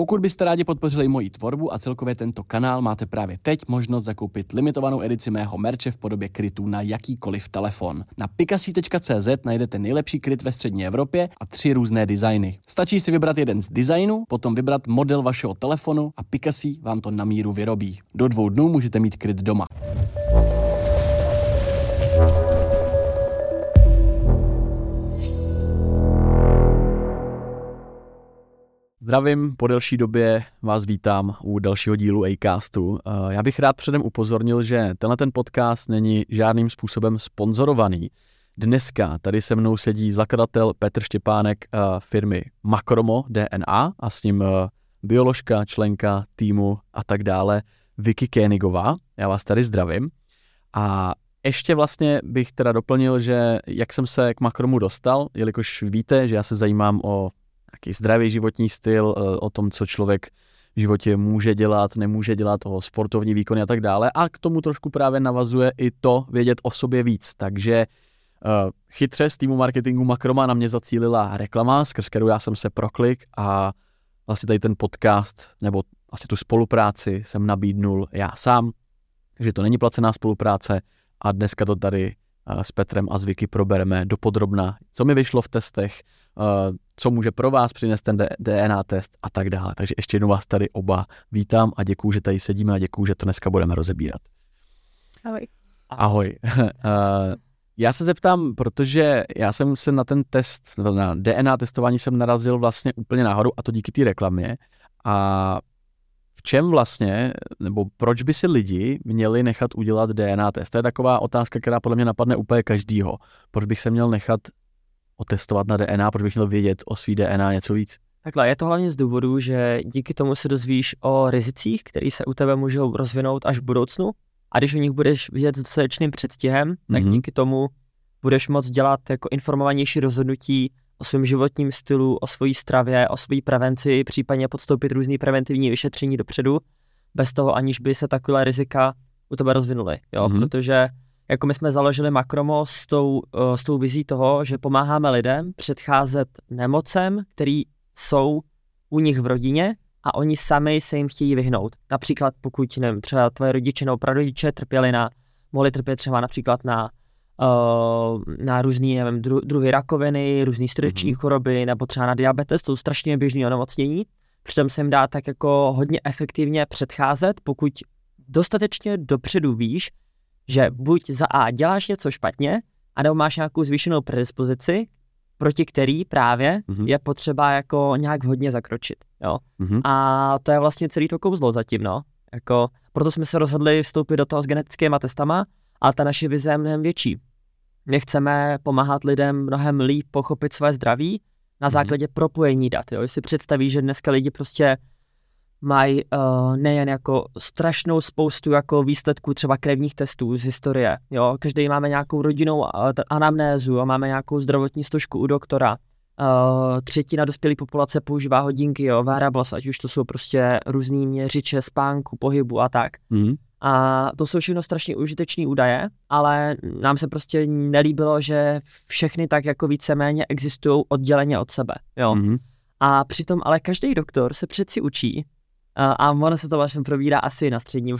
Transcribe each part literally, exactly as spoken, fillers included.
Pokud byste rádi podpořili moji tvorbu a celkově tento kanál, máte právě teď možnost zakoupit limitovanou edici mého merče v podobě krytů na jakýkoliv telefon. Na picasy tečka cé zet najdete nejlepší kryt ve střední Evropě a tři různé designy. Stačí si vybrat jeden z designů, potom vybrat model vašeho telefonu a Picasy vám to na míru vyrobí. Do dvou dnů můžete mít kryt doma. Zdravím, po delší době vás vítám u dalšího dílu Acastu. Já bych rád předem upozornil, že tenhle ten podcast není žádným způsobem sponzorovaný. Dneska tady se mnou sedí zakladatel Petr Štěpánek firmy Macromo D N A a s ním bioložka, členka týmu a tak dále Vicky Kénigová. Já vás tady zdravím. A ještě vlastně bych teda doplnil, že jak jsem se k Macromu dostal, jelikož víte, že já se zajímám o nějaký zdravý životní styl, o tom, co člověk v životě může dělat, nemůže dělat, o sportovní výkony a tak dále. A k tomu trošku právě navazuje i to vědět o sobě víc. Takže uh, chytře z týmu marketingu Macroma na mě zacílila reklama, skrz kterou já jsem se proklik a vlastně tady ten podcast, nebo vlastně tu spolupráci jsem nabídnul já sám. Takže to není placená spolupráce a dneska to tady uh, s Petrem a s Vicky probereme dopodrobna, co mi vyšlo v testech, uh, co může pro vás přinést ten D N A test a tak dále. Takže ještě jednou vás tady oba vítám a děkuju, že tady sedíme a děkuju, že to dneska budeme rozebírat. Ahoj. Ahoj. Já se zeptám, protože já jsem se na ten test, na D N A testování jsem narazil vlastně úplně náhodou a to díky té reklamě. A v čem vlastně, nebo proč by si lidi měli nechat udělat D N A test? To je taková otázka, která podle mě napadne úplně každýho. Proč bych se měl nechat otestovat na D N A, protože bych měl vědět o svý D N A něco víc? Takhle, je to hlavně z důvodu, že díky tomu se dozvíš o rizicích, které se u tebe můžou rozvinout až v budoucnu a když o nich budeš vědět s dostatečným předstihem, mm-hmm. tak díky tomu budeš moct dělat jako informovanější rozhodnutí o svém životním stylu, o své stravě, o své prevenci, případně podstoupit různý preventivní vyšetření dopředu, bez toho aniž by se takové rizika u tebe rozvinuly, jo, mm-hmm. protože jako my jsme založili Macromo s tou, s tou vizí toho, že pomáháme lidem předcházet nemocem, který jsou u nich v rodině a oni sami se jim chtějí vyhnout. Například pokud, nevím, třeba tvoje rodiče nebo prarodiče trpěli na, mohli trpět třeba například na, na různý, nevím, dru, druhy rakoviny, různý srdeční choroby nebo třeba na diabetes, to jsou strašně běžné onemocnění. Přitom se jim dá tak jako hodně efektivně předcházet, pokud dostatečně dopředu víš, že buď za A děláš něco špatně, anebo máš nějakou zvýšenou predispozici, proti který právě mm-hmm. je potřeba jako nějak hodně zakročit. Jo? Mm-hmm. A to je vlastně celý to kouzlo zatím. No? Jako, proto jsme se rozhodli vstoupit do toho s genetickými testama, ale ta naše vize je mnohem větší. My chceme pomáhat lidem mnohem líp pochopit své zdraví na základě mm-hmm. propojení dat. Jo? Když si představíš, že dneska lidi prostě mají uh, nejen jako strašnou spoustu jako výsledků třeba krevních testů z historie. Jo? Každý máme nějakou rodinnou anamnézu, jo? Máme nějakou zdravotní složku u doktora. Uh, třetina dospělé populace používá hodinky, jo? Wearables, ať už to jsou prostě různý měřiče spánku, pohybu a tak. Mm. A to jsou všechno strašně užitečné údaje, ale nám se prostě nelíbilo, že všechny tak jako víceméně existují odděleně od sebe. Jo? Mm. A přitom ale každý doktor se přeci učí, a ono se to vlastně probírá asi na střední,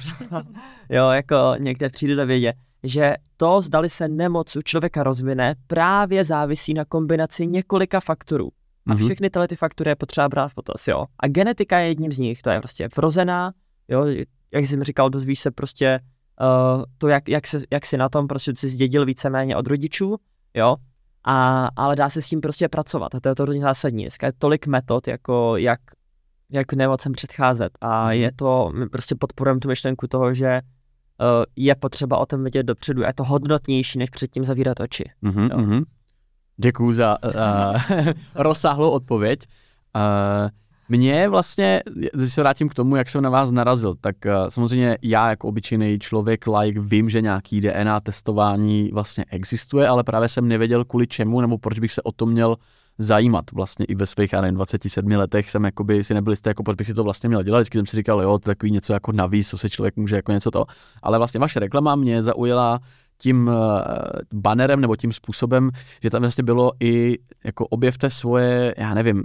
jo, jako někde v přírodovědě, že to, zdali se nemoc u člověka rozvine, právě závisí na kombinaci několika faktorů. A všechny tyhle ty faktory je potřeba brát v potaz, jo. A genetika je jedním z nich, to je prostě vrozená, jo, jak jsem říkal, dozvíš se prostě uh, to, jak, jak, se, jak si na tom prostě si zdědil víceméně od rodičů, jo. A, ale dá se s tím prostě pracovat a to je to hodně zásadní. Dneska je tolik metod, jako jak jak nemocem předcházet a je to, my prostě podporujeme tu myšlenku toho, že uh, je potřeba o tom vědět dopředu, je to hodnotnější, než předtím zavírat oči. Mm-hmm, mm-hmm. Děkuju za uh, rozsáhlou odpověď. Uh, Mně vlastně, když se vrátím k tomu, jak jsem na vás narazil, tak uh, samozřejmě já jako obyčejný člověk, like, vím, že nějaký D N A testování vlastně existuje, ale právě jsem nevěděl kvůli čemu nebo proč bych se o to měl zajímat. Vlastně i ve svých nevím, dvaceti sedmi letech jsem jakoby, si nebyl jistý, jako proč bych to vlastně měl dělat. Vždycky jsem si říkal, jo, to je takový něco jako navíc, co se člověk může jako něco to. Ale vlastně vaše reklama mě zaujala tím banerem nebo tím způsobem, že tam vlastně bylo i jako objevte svoje, já nevím,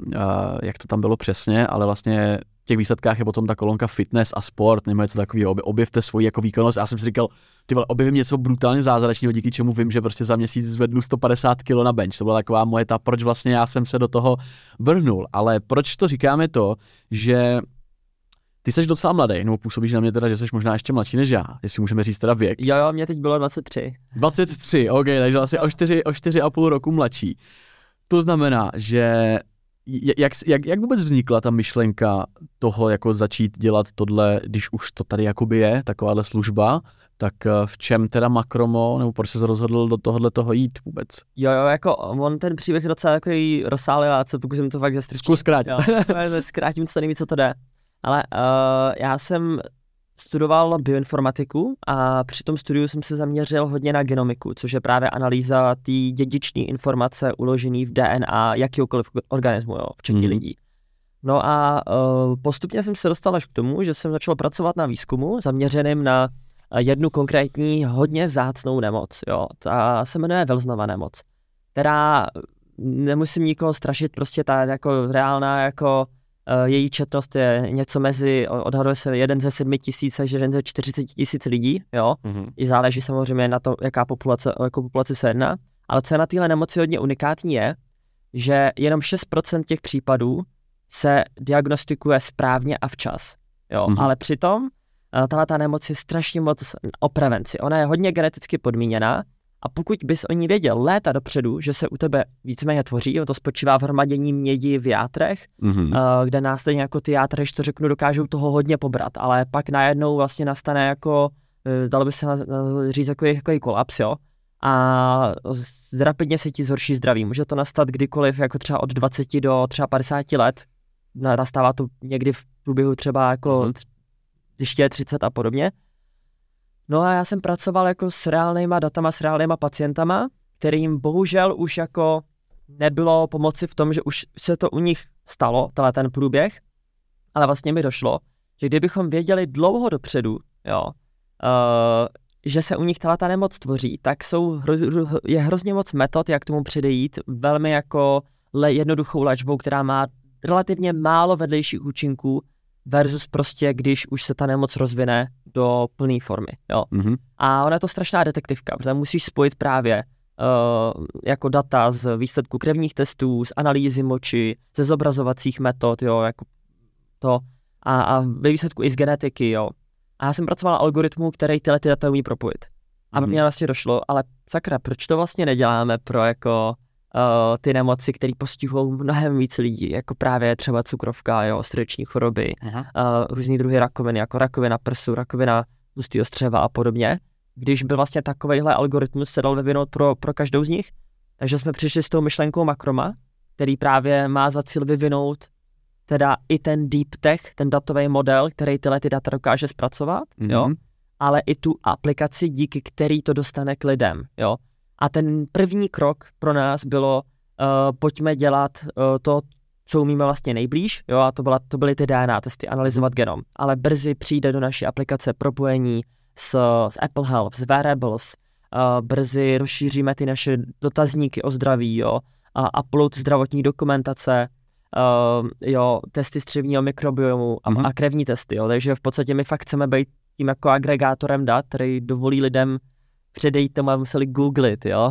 jak to tam bylo přesně, ale vlastně v těch výsledkách je potom ta kolonka fitness a sport, nebo něco takového, objevte svoji jako výkonnost. Já jsem si říkal, ty vole, objevím něco brutálně zázračného, díky čemu vím, že prostě za měsíc zvednu sto padesát kilogramů na bench. To byla taková moje ta, proč vlastně já jsem se do toho vrhnul. Ale proč to říkáme to, že ty seš docela mladý, nebo působíš na mě teda, že seš možná ještě mladší než já, jestli můžeme říct teda věk. Jo, jo, mě teď bylo dvacet tři. dvacet tři, ok, takže asi o čtyři, o čtyři a půl roku mladší. To znamená, že jak, jak, jak vůbec vznikla ta myšlenka toho, jako začít dělat tohle, když už to tady jakoby je, takováhle služba, tak v čem teda Macromo, nebo proč se rozhodl do tohohle toho jít vůbec? Jo, jo, jako on ten příběh docela jako jí rozsálil, a co pokusím to fakt zastrčit. Zkus zkrátím. Zkrátím co nejvíc, co to jde. Ale uh, já jsem studoval bioinformatiku a při tom studiu jsem se zaměřil hodně na genomiku, což je právě analýza té dědičné informace uložené v D N A jakýhokoliv organismu, jo, včetně mm. lidí. No a uh, postupně jsem se dostal až k tomu, že jsem začal pracovat na výzkumu zaměřeným na jednu konkrétní hodně vzácnou nemoc. Jo. Ta se jmenuje Velznova nemoc, která, nemusím nikoho strašit, prostě ta jako reálná jako její četnost je něco mezi, odhaduje se jeden ze sedmi tisíc až jeden ze čtyřiceti tisíc lidí, jo. Mm-hmm. I záleží samozřejmě na tom, jaká populace, o jakou populaci se jedná. Ale co je na téhle nemoci hodně unikátní je, že jenom šest procent těch případů se diagnostikuje správně a včas, jo. Mm-hmm. Ale přitom tato nemoc je strašně moc o prevenci. Ona je hodně geneticky podmíněná a pokud bys o ní věděl léta dopředu, že se u tebe víceméně tvoří, to spočívá v hromadění mědi v játrech, mm-hmm. kde následně jako ty játra, když to řeknu, dokážou toho hodně pobrat, ale pak najednou vlastně nastane jako, dalo by se říct, jako jako kolaps, jo, a rapidně se ti zhorší zdraví. Může to nastat kdykoliv, jako třeba od dvaceti do třeba padesáti let, nastává to někdy v průběhu třeba jako, mm-hmm. když tě je třicet a podobně. No a já jsem pracoval jako s reálnýma datama, s reálnýma pacientama, kterým bohužel už jako nebylo pomoci v tom, že už se to u nich stalo, tenhle ten průběh, ale vlastně mi došlo, že kdybychom věděli dlouho dopředu, jo, uh, že se u nich tahle ta nemoc tvoří, tak jsou, je hrozně moc metod, jak tomu předejít, velmi jako le, jednoduchou léčbou, která má relativně málo vedlejších účinků, versus prostě, když už se ta nemoc rozvine do plné formy, jo. Mm-hmm. A ona je to strašná detektivka, protože musíš spojit právě uh, jako data z výsledku krevních testů, z analýzy moči, ze zobrazovacích metod, jo, jako to. A, a ve výsledku i z genetiky, jo. A já jsem pracoval na algoritmu, který tyhle ty data umí propojit. A mm-hmm. mě vlastně došlo, ale sakra, proč to vlastně neděláme pro jako Uh, ty nemoci, které postihují mnohem víc lidí, jako právě třeba cukrovka, jo, srdeční choroby, uh, různý druhy rakoviny, jako rakovina prsu, rakovina tlustého střeva a podobně. Když byl vlastně takovejhle algoritmus se dal vyvinout pro, pro každou z nich, takže jsme přišli s tou myšlenkou Macroma, který právě má za cíl vyvinout teda i ten deep tech, ten datový model, který tyhle ty data dokáže zpracovat, mm-hmm. jo, ale i tu aplikaci, díky který to dostane k lidem, jo. A ten první krok pro nás bylo, uh, pojďme dělat uh, to, co umíme vlastně nejblíž, jo, a to, byla, to byly ty D N A testy, analyzovat genom. Ale brzy přijde do naší aplikace propojení s, s Apple Health, s Wearables, uh, brzy rozšíříme ty naše dotazníky o zdraví, jo, a upload zdravotní dokumentace, uh, jo, testy střevního mikrobiomu a, a krevní testy, jo, takže v podstatě my fakt chceme být tím jako agregátorem dat, který dovolí lidem předejít tomu a museli googlit, jo.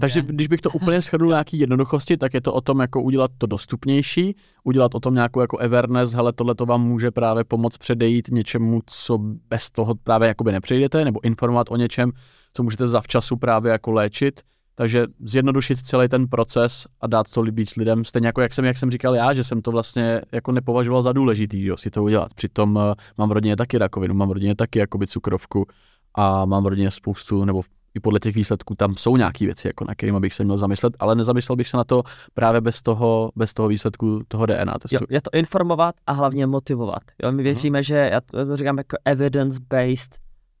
Takže když bych to úplně shrnul nějaký jednoduchosti, tak je to o tom, jako udělat to dostupnější, udělat o tom nějakou jako awareness, hele, tohle to vám může právě pomoct předejít něčemu, co bez toho právě jakoby nepřejdete, nebo informovat o něčem, co můžete zavčasu právě jako léčit. Takže zjednodušit celý ten proces a dát to víc lidem, stejně jako jak jsem, jak jsem říkal já, že jsem to vlastně jako nepovažoval za důležitý, že jo, si to udělat. Přitom uh, mám v rodině taky rakovinu, mám v rodině taky jakoby cukrovku. A mám v rodině spoustu, nebo i podle těch výsledků tam jsou nějaké věci, jako na kterým bych se měl zamyslet, ale nezamyslel bych se na to právě bez toho, bez toho výsledku toho D N A testu. Jo, je to informovat a hlavně motivovat. Jo, my věříme, hmm. že, já to říkám jako evidence-based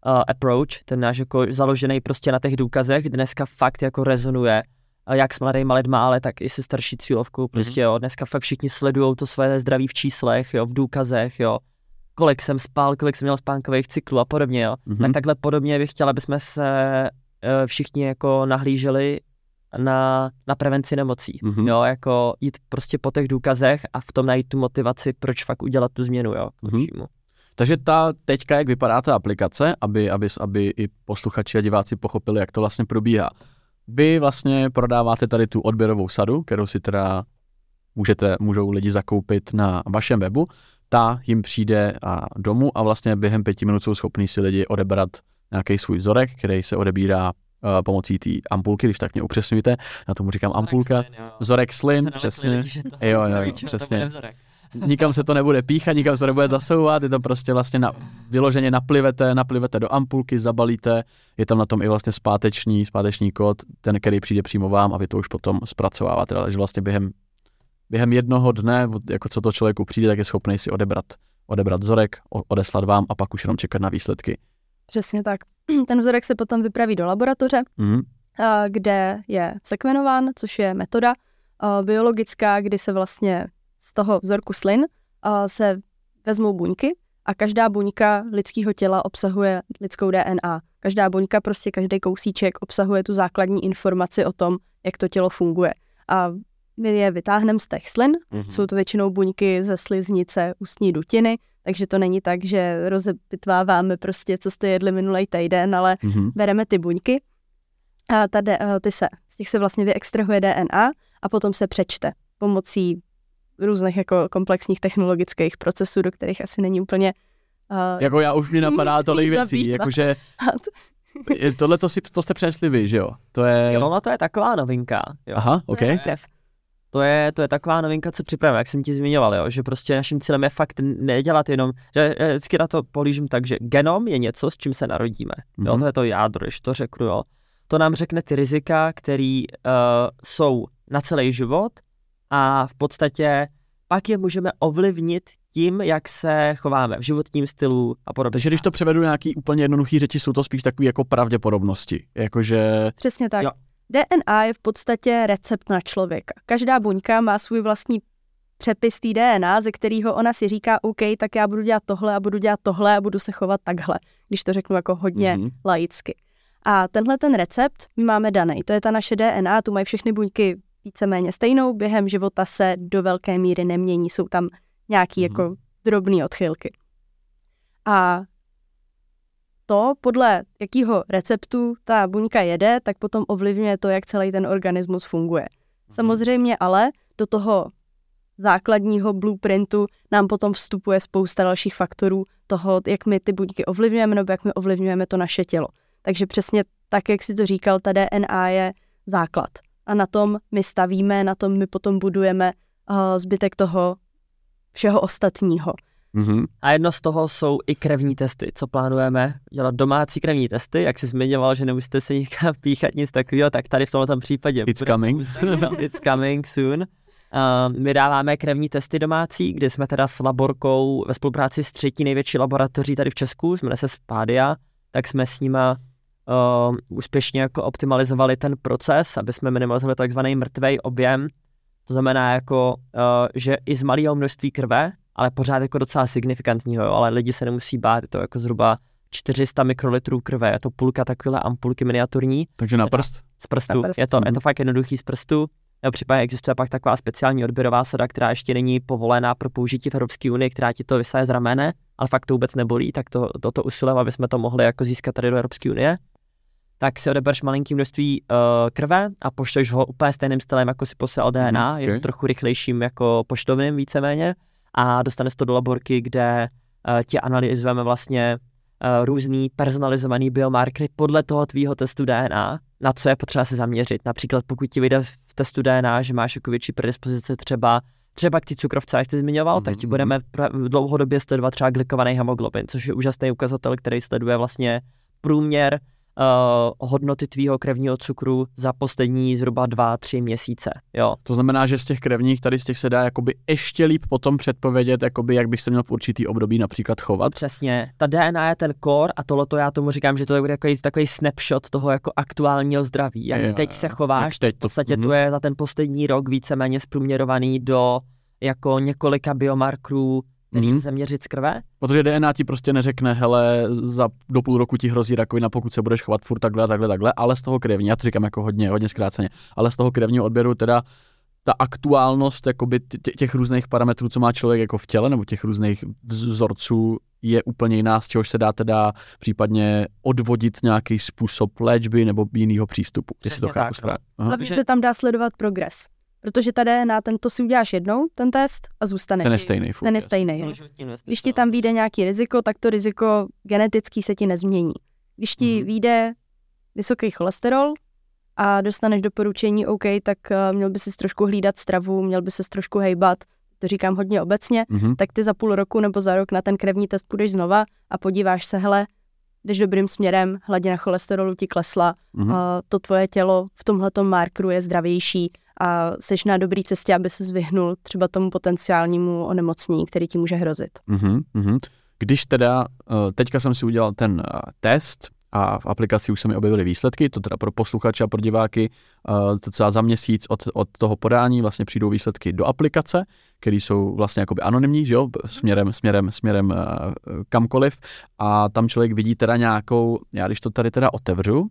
uh, approach, ten náš jako založený prostě na těch důkazech, dneska fakt jako rezonuje, jak s mladýma lidma, ale tak i se starší cílovkou, prostě hmm. jo, dneska fakt všichni sledujou to své zdraví v číslech, jo, v důkazech, jo. Kolik jsem spal, kolik jsem měl spánkových cyklů a podobně, jo. Mm-hmm. Tak takhle podobně bych chtěla, abychom se e, všichni jako nahlíželi na, na prevenci nemocí. Mm-hmm. Jo, jako jít prostě po těch důkazech a v tom najít tu motivaci, proč fakt udělat tu změnu, jo, k lepšímu. Takže ta teďka, jak vypadá ta aplikace, aby, aby, aby i posluchači a diváci pochopili, jak to vlastně probíhá. Vy vlastně prodáváte tady tu odběrovou sadu, kterou si teda můžete, můžou lidi zakoupit na vašem webu, ta jim přijde a domů a vlastně během pěti minut jsou schopní si lidi odebrat nějaký svůj vzorek, který se odebírá uh, pomocí té ampulky, když tak mě upřesňujte, na tomu říkám vzorek ampulka, slin, vzorek slin, přesně, lidi, to, jo, jo, jo, přesně. Nikam se to nebude píchat, nikam se nebude zasouvat, je to prostě vlastně na, vyloženě naplivete, naplivete do ampulky, zabalíte, je tam na tom i vlastně zpáteční, zpáteční kód, ten, který přijde přímo vám a vy to už potom zpracováváte, takže vlastně během, během jednoho dne, jako co to člověku přijde, tak je schopný si odebrat, odebrat vzorek, odeslat vám a pak už jenom čekat na výsledky. Přesně tak. Ten vzorek se potom vypraví do laboratoře, mm. kde je sekvenován, což je metoda biologická, kdy se vlastně z toho vzorku slin uh, se vezmou buňky a každá buňka lidského těla obsahuje lidskou D N A. Každá buňka, prostě každý kousíček obsahuje tu základní informaci o tom, jak to tělo funguje. A my je vytáhneme z těch slin, mm-hmm. jsou to většinou buňky ze sliznice, ústní dutiny, takže to není tak, že rozepitváváme prostě, co jste jedli minulej týden, ale mm-hmm. bereme ty buňky a ta D, ty se, z těch se vlastně vyextrahuje D N A a potom se přečte pomocí různých jako komplexních technologických procesů, do kterých asi není úplně... Uh, jako já už mi napadá tolik věcí, jakože... Tohle to, si, to jste přešli vy, že jo? To je... Jo, no to je taková novinka. Jo. Aha, ok. To je, to, je, to je taková novinka, co připravujeme, jak jsem ti zmiňoval, jo? Že prostě naším cílem je fakt nedělat jenom... Že vždycky na to pohlížím tak, že genom je něco, s čím se narodíme. Mm-hmm. Jo, to je to jádro, když to řeknu, jo. To nám řekne ty rizika, které uh, jsou na celý život, a v podstatě pak je můžeme ovlivnit tím, jak se chováme v životním stylu a podobně. Takže když to převedu nějaký úplně jednoduchý řeči, jsou to spíš takové jako pravděpodobnosti. Jakože... Přesně tak. Jo. D N A je v podstatě recept na člověka. Každá buňka má svůj vlastní přepis té D N A, ze kterého ona si říká, OK, tak já budu dělat tohle a budu dělat tohle a budu se chovat takhle, když to řeknu jako hodně mm-hmm. laicky. A tenhle ten recept my máme daný. To je ta naše D N A, tu mají všechny buňky víceméně stejnou, během života se do velké míry nemění, jsou tam nějaký mm. jako drobný odchylky. A to, podle jakýho receptu ta buňka jede, tak potom ovlivňuje to, jak celý ten organismus funguje. Mm. Samozřejmě ale do toho základního blueprintu nám potom vstupuje spousta dalších faktorů toho, jak my ty buňky ovlivňujeme, nebo jak my ovlivňujeme to naše tělo. Takže přesně tak, jak si to říkal, ta D N A je základ. A na tom my stavíme, na tom my potom budujeme uh, zbytek toho všeho ostatního. Mm-hmm. A jedno z toho jsou i krevní testy, co plánujeme dělat domácí krevní testy, jak jsi zmiňoval, že nemusíte si nikam píchat nic takového, tak tady v tomto případě. It's coming. It's coming soon. Uh, my dáváme krevní testy domácí, kde jsme teda s laborkou ve spolupráci s třetí největší laboratoří tady v Česku, jmenuje se Spádia, tak jsme s nima Uh, úspěšně jako optimalizovali ten proces, aby jsme minimalizovali takzvaný mrtvej objem. To znamená jako, uh, že i z malého množství krve, ale pořád jako docela signifikantního, jo, ale lidi se nemusí bát, je to jako zhruba čtyři sta mikrolitrů krve, je to půlka takové ampulky miniaturní. Takže na prst? Z prstu, prst. je, to, je to fakt jednoduchý z prstu. Případně existuje pak taková speciální odběrová sada, která ještě není povolená pro použití v Evropské unii, která ti to vysaje z ramene, ale fakt to vůbec nebolí, tak to, to, to usilujeme, aby jsme to mohli jako získat tady do Evropské unie. Tak si odeberš malinký množství uh, krve a pošleš ho úplně stejným stylem, jako si poslal D N A, okay. Je trochu rychlejším jako poštovným víceméně a dostaneš to do laborky, kde uh, ti analyzujeme vlastně uh, různý personalizovaný biomarkery podle toho tvýho testu D N A, na co je potřeba se zaměřit. Například pokud ti vyjde v testu D N A, že máš jako větší predispozice třeba Třeba k ty cukrovce, jak jsi zmiňoval, mm-hmm. tak ti budeme pra- dlouhodobě sledovat třeba glykovaný hemoglobin, což je úžasný ukazatel, který sleduje vlastně průměr uh, hodnoty tvýho krevního cukru za poslední zhruba dva až tři měsíce. Jo. To znamená, že z těch krevních tady z těch se dá jakoby ještě líp potom předpovědět, jakoby, jak bych se měl v určitý období například chovat? Přesně. Ta D N A je ten core a tohleto já tomu říkám, že to je takový, takový snapshot toho jako aktuálního zdraví. Jak je, teď je, se chováš, teď v podstatě to je za ten poslední rok víceméně zprůměrovaný do jako několika biomarkerů mm-hmm. zaměřit z krve. Protože D N A ti prostě neřekne, hele, za do půl roku ti hrozí rakovina, pokud se budeš chovat furt takhle, takhle, takhle, ale z toho krevního, já to říkám jako hodně, hodně zkráceně, ale z toho krevního odběru teda ta aktuálnost jakoby těch různých parametrů, co má člověk jako v těle, nebo těch různých vzorců, je úplně jiná, z čehož se dá teda případně odvodit nějaký způsob léčby nebo jinýho přístupu. Jestli to chápu správně. Hlavně se tam dá sledovat progres. Protože ta D N A, tento si uděláš jednou, ten test, a zůstane. Ten je stejný. Ten je stejný. Když ti tam vyjde nějaký riziko, tak to riziko genetický se ti nezmění. Když ti hmm. vyjde vysoký cholesterol a dostaneš doporučení, OK, tak měl by si trošku hlídat stravu, měl by se trošku hejbat, to říkám hodně obecně, mm-hmm. tak ty za půl roku nebo za rok na ten krevní test půjdeš znova a podíváš se, hele, jdeš dobrým směrem, hladina cholesterolu ti klesla, mm-hmm. a to tvoje tělo v tomhletom markeru je zdravější a seš na dobré cestě, aby ses vyhnul třeba tomu potenciálnímu onemocnění, který ti může hrozit. Mm-hmm. Když teda, teďka jsem si udělal ten test, a v aplikaci už se mi objevily výsledky, to teda pro posluchače a pro diváky, to celá za měsíc od, od toho podání vlastně přijdou výsledky do aplikace, které jsou vlastně jakoby anonymní, že jo, směrem, směrem, směrem kamkoliv, a tam člověk vidí teda nějakou, já když to tady teda otevřu,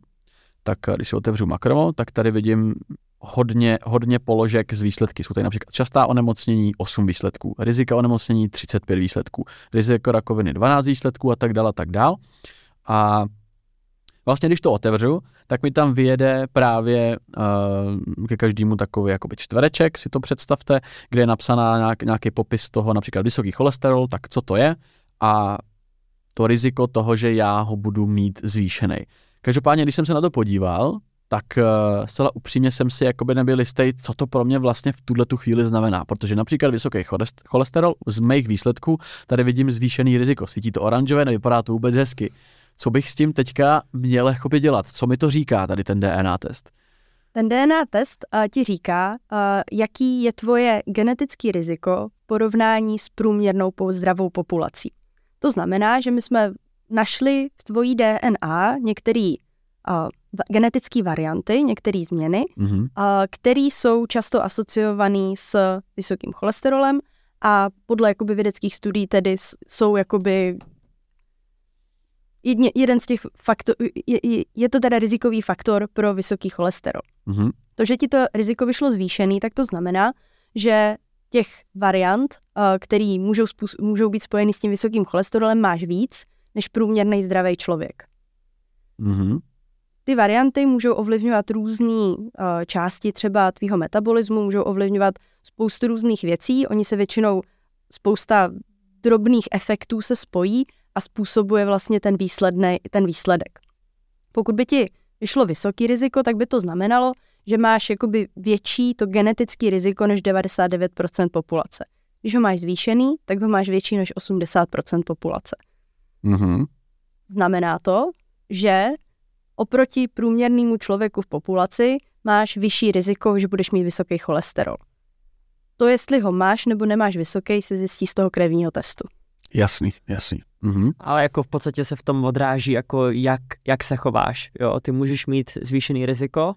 tak když si otevřu Macromo, tak tady vidím hodně, hodně položek z výsledky. Jsou tady například častá onemocnění osm výsledků, rizika onemocnění třicet pět výsledků, riziko rakoviny dvanáct výsledků a tak dále a tak dále. A vlastně, když to otevřu, tak mi tam vyjede právě uh, ke každému takový jakoby čtvereček, si to představte, kde je napsaná nějak, nějaký popis toho, například vysoký cholesterol, tak co to je, a to riziko toho, že já ho budu mít zvýšenej. Každopádně, když jsem se na to podíval, tak uh, zcela upřímně jsem si jakoby nebyl jistý, co to pro mě vlastně v tuhle tu chvíli znamená, protože například vysoký cholesterol z mých výsledků, tady vidím zvýšený riziko, svítí to oranžové, nevypadá to vůbec hezky. Co bych s tím teďka měl jakoby dělat? Co mi to říká tady ten D N A test? Ten D N A test uh, ti říká, uh, jaký je tvoje genetické riziko v porovnání s průměrnou zdravou populací. To znamená, že my jsme našli v tvojí D N A některé uh, genetické varianty, některé změny, mm-hmm. uh, které jsou často asociované s vysokým cholesterolem a podle jakoby vědeckých studií tedy jsou jakoby Jedně, jeden z těch faktor, je, je, je to teda rizikový faktor pro vysoký cholesterol. Mm-hmm. To, že ti to riziko vyšlo zvýšený, tak to znamená, že těch variant, který můžou, způsob, můžou být spojeny s tím vysokým cholesterolem, máš víc než průměrný zdravý člověk. Mm-hmm. Ty varianty můžou ovlivňovat různé části třeba tvýho metabolismu, můžou ovlivňovat spoustu různých věcí, oni se většinou, spousta drobných efektů se spojí a způsobuje vlastně ten, výsledný, ten výsledek. Pokud by ti vyšlo vysoký riziko, tak by to znamenalo, že máš jakoby větší to genetické riziko než devadesát devět procent populace. Když ho máš zvýšený, tak ho máš větší než osmdesát procent populace. Mm-hmm. Znamená to, že oproti průměrnému člověku v populaci máš vyšší riziko, že budeš mít vysoký cholesterol. To, jestli ho máš nebo nemáš vysoký, se zjistí z toho krevního testu. Jasný, jasný. Mm-hmm. Ale jako v podstatě se v tom odráží, jako jak, jak se chováš. Jo? Ty můžeš mít zvýšený riziko,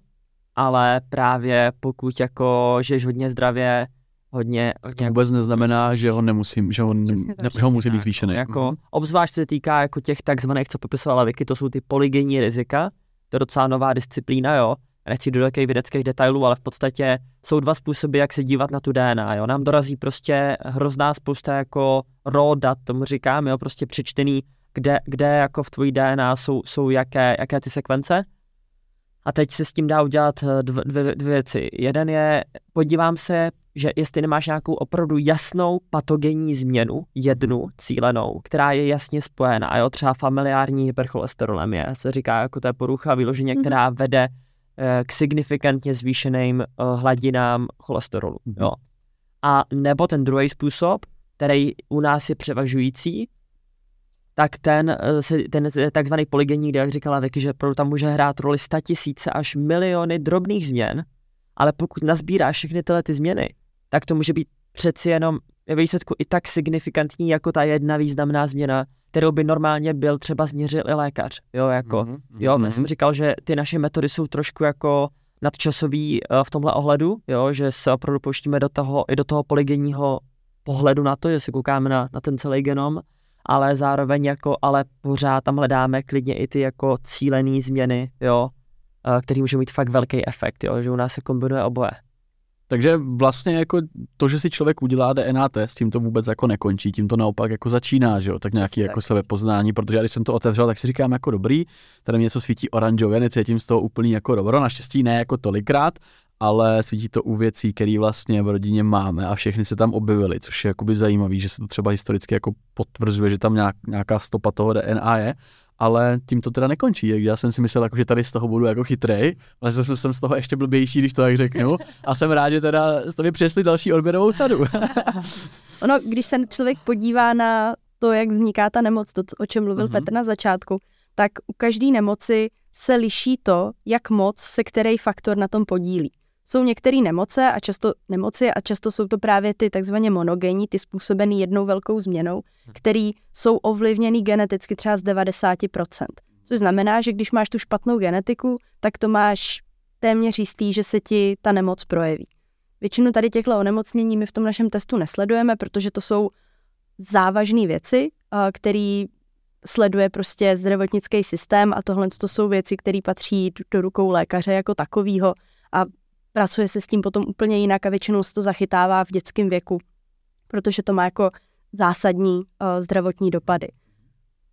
ale právě pokud jako žiješ hodně zdravě, hodně... hodně to vůbec jako... neznamená, že ho nemusím, že ho, ne, že ho musí být zvýšený. Jako, mm-hmm. Obzvlášť se týká jako těch takzvaných, co popisovala Vicky, to jsou ty polygenní rizika. To je docela nová disciplína, jo. Nechci do takových vědeckých detailů, ale v podstatě jsou dva způsoby, jak se dívat na tu D N A. Jo. Nám dorazí prostě hrozná spousta jako raw dat, tomu říkám, jo, prostě přečtený, kde, kde jako v tvojí D N A jsou, jsou jaké, jaké ty sekvence. A teď se s tím dá udělat dv, dvě, dvě věci. Jeden je, podívám se, že jestli nemáš nějakou opravdu jasnou patogenní změnu, jednu cílenou, která je jasně spojená, jo, třeba familiární hypercholesterolemie, se říká, jako to je porucha výloženě, která vede k signifikantně zvýšeným hladinám cholesterolu. Mm. Jo. A nebo ten druhý způsob, který u nás je převažující, tak ten, ten takzvaný polygenní, kde jak říkala Vicky, že tam může hrát roli statisíce až miliony drobných změn, ale pokud nazbíráš všechny tyhle ty změny, tak to může být přeci jenom ve výsledku i tak signifikantní jako ta jedna významná změna, kterou by normálně byl třeba změřil i lékař. Jo, jako, mm-hmm, jo, mm-hmm. Já jsem říkal, že ty naše metody jsou trošku jako nadčasový v tomhle ohledu, jo, že se opravdu pouštíme do toho, i do toho polygenního pohledu na to, že se koukáme na, na ten celý genom, ale zároveň jako, ale pořád tam hledáme klidně i ty jako cílené změny, jo, který můžou mít fakt velký efekt, jo, že u nás se kombinuje oboje. Takže vlastně jako to, že si člověk udělá D N A test, tím to vůbec jako nekončí, tím to naopak jako začíná, že jo, tak nějaký jako sebepoznání, protože já když jsem to otevřel, tak si říkám jako dobrý, tady mě něco svítí oranžově, necítím z toho úplný jako dobro, naštěstí ne jako tolikrát, ale svítí to u věcí, které vlastně v rodině máme a všechny se tam objevily, což je jakoby zajímavý, že se to třeba historicky jako potvrzuje, že tam nějak, nějaká stopa toho D N A je, ale tím to teda nekončí. Já jsem si myslel, jako, že tady z toho budu jako chytrej, ale jsem, jsem z toho ještě blbější, když to tak řeknu, a jsem rád, že teda z toho přesli další odběrovou sadu. Ono, když se člověk podívá na to, jak vzniká ta nemoc, to, o čem mluvil mm-hmm. Petr na začátku, tak u každé nemoci se liší to, jak moc se který faktor na tom podílí. Jsou některé nemoce a často nemoci a často jsou to právě ty takzvaně monogenní, ty způsobené jednou velkou změnou, které jsou ovlivněny geneticky třeba z devadesát procent. Což znamená, že když máš tu špatnou genetiku, tak to máš téměř jistý, že se ti ta nemoc projeví. Většinu tady těchto onemocnění my v tom našem testu nesledujeme, protože to jsou závažné věci, které sleduje prostě zdravotnický systém a tohle to jsou věci, které patří do rukou lékaře jako takového a pracuje se s tím potom úplně jinak a většinou se to zachytává v dětském věku, protože to má jako zásadní uh, zdravotní dopady.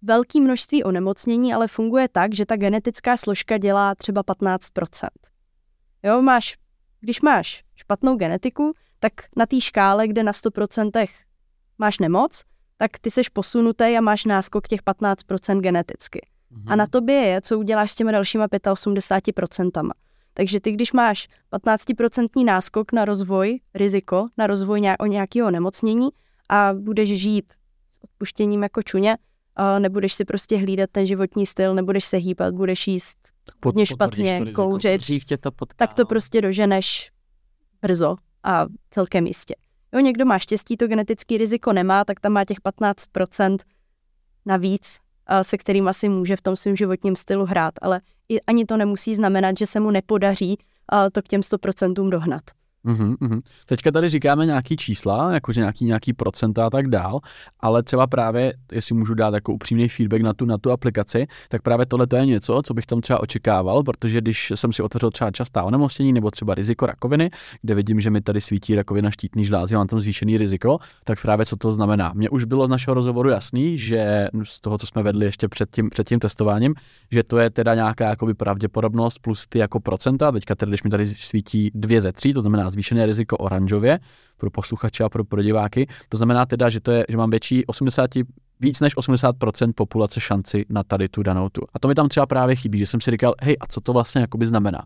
Velké množství onemocnění ale funguje tak, že ta genetická složka dělá třeba patnáct procent. Jo, máš, když máš špatnou genetiku, tak na té škále, kde na sto procent máš nemoc, tak ty seš posunutý a máš náskok těch patnáct procent geneticky. Mhm. A na tobě je, co uděláš s těma dalšíma osmdesát pět procent. Takže ty, když máš patnáct procent náskok na rozvoj, riziko na rozvoj nějakého onemocnění a budeš žít s odpuštěním jako čuně, nebudeš si prostě hlídat ten životní styl, nebudeš se hýbat, budeš jíst hodně špatně, kouřit, tak to prostě doženeš brzo a celkem jistě. Jo, někdo má štěstí, to genetické riziko nemá, tak tam má těch patnáct procent navíc, se kterým asi může v tom svým životním stylu hrát, ale i ani to nemusí znamenat, že se mu nepodaří to k těm sto procent dohnat. Uhum, uhum. Teďka tady říkáme nějaký čísla, jakože nějaký, nějaký procenta a tak dál, ale třeba právě, jestli můžu dát jako upřímný feedback na tu, na tu aplikaci, tak právě tohle to je něco, co bych tam třeba očekával, protože když jsem si otevřel třeba častá onemocnění nebo třeba riziko rakoviny, kde vidím, že mi tady svítí rakovina štítný žlázy, mám tam zvýšený riziko, tak právě co to znamená. Mně už bylo z našeho rozhovoru jasný, že z toho, co jsme vedli ještě před tím, před tím testováním, že to je teda nějaká jakoby pravděpodobnost plus ty jako procenta, teďka tedy, když mi tady svítí dvě ze tří, to znamená zvýšené riziko oranžově pro posluchače a pro, pro diváky. To znamená teda, že to je, že mám větší osmdesát, víc než osmdesát procent populace šanci na tady tu danou tu. A to mi tam třeba právě chybí, že jsem si říkal, hej, a co to vlastně jakoby znamená?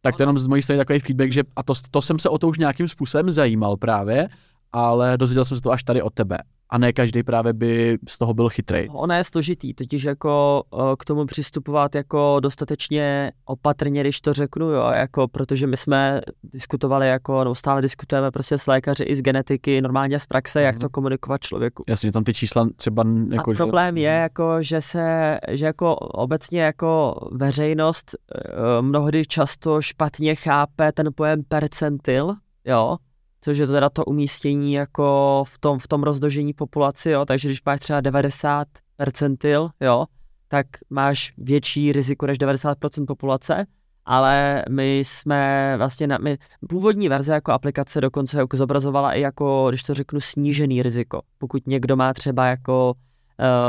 Tak to jenom z mojí strany takový feedback, že a to, to jsem se o to už nějakým způsobem zajímal právě, ale dozvěděl jsem se to až tady od tebe. A ne každý právě by z toho byl chytrej. Ono je složitý, totiž jako k tomu přistupovat jako dostatečně opatrně, když to řeknu, jo, jako protože my jsme diskutovali jako, no stále diskutujeme prostě s lékaři i z genetiky, normálně z praxe, mm. jak to komunikovat člověku. Jasně, tam ty čísla třeba jako... A problém že... je jako, že se, že jako obecně jako veřejnost mnohdy často špatně chápe ten pojem percentil, jo, což je to teda to umístění jako v tom, v tom rozložení populaci, jo, takže když máš třeba devadesát percentil, jo, tak máš větší riziko než devadesát procent populace, ale my jsme vlastně, na, my, původní verze jako aplikace dokonce jako zobrazovala i jako, když to řeknu, snížený riziko, pokud někdo má třeba jako,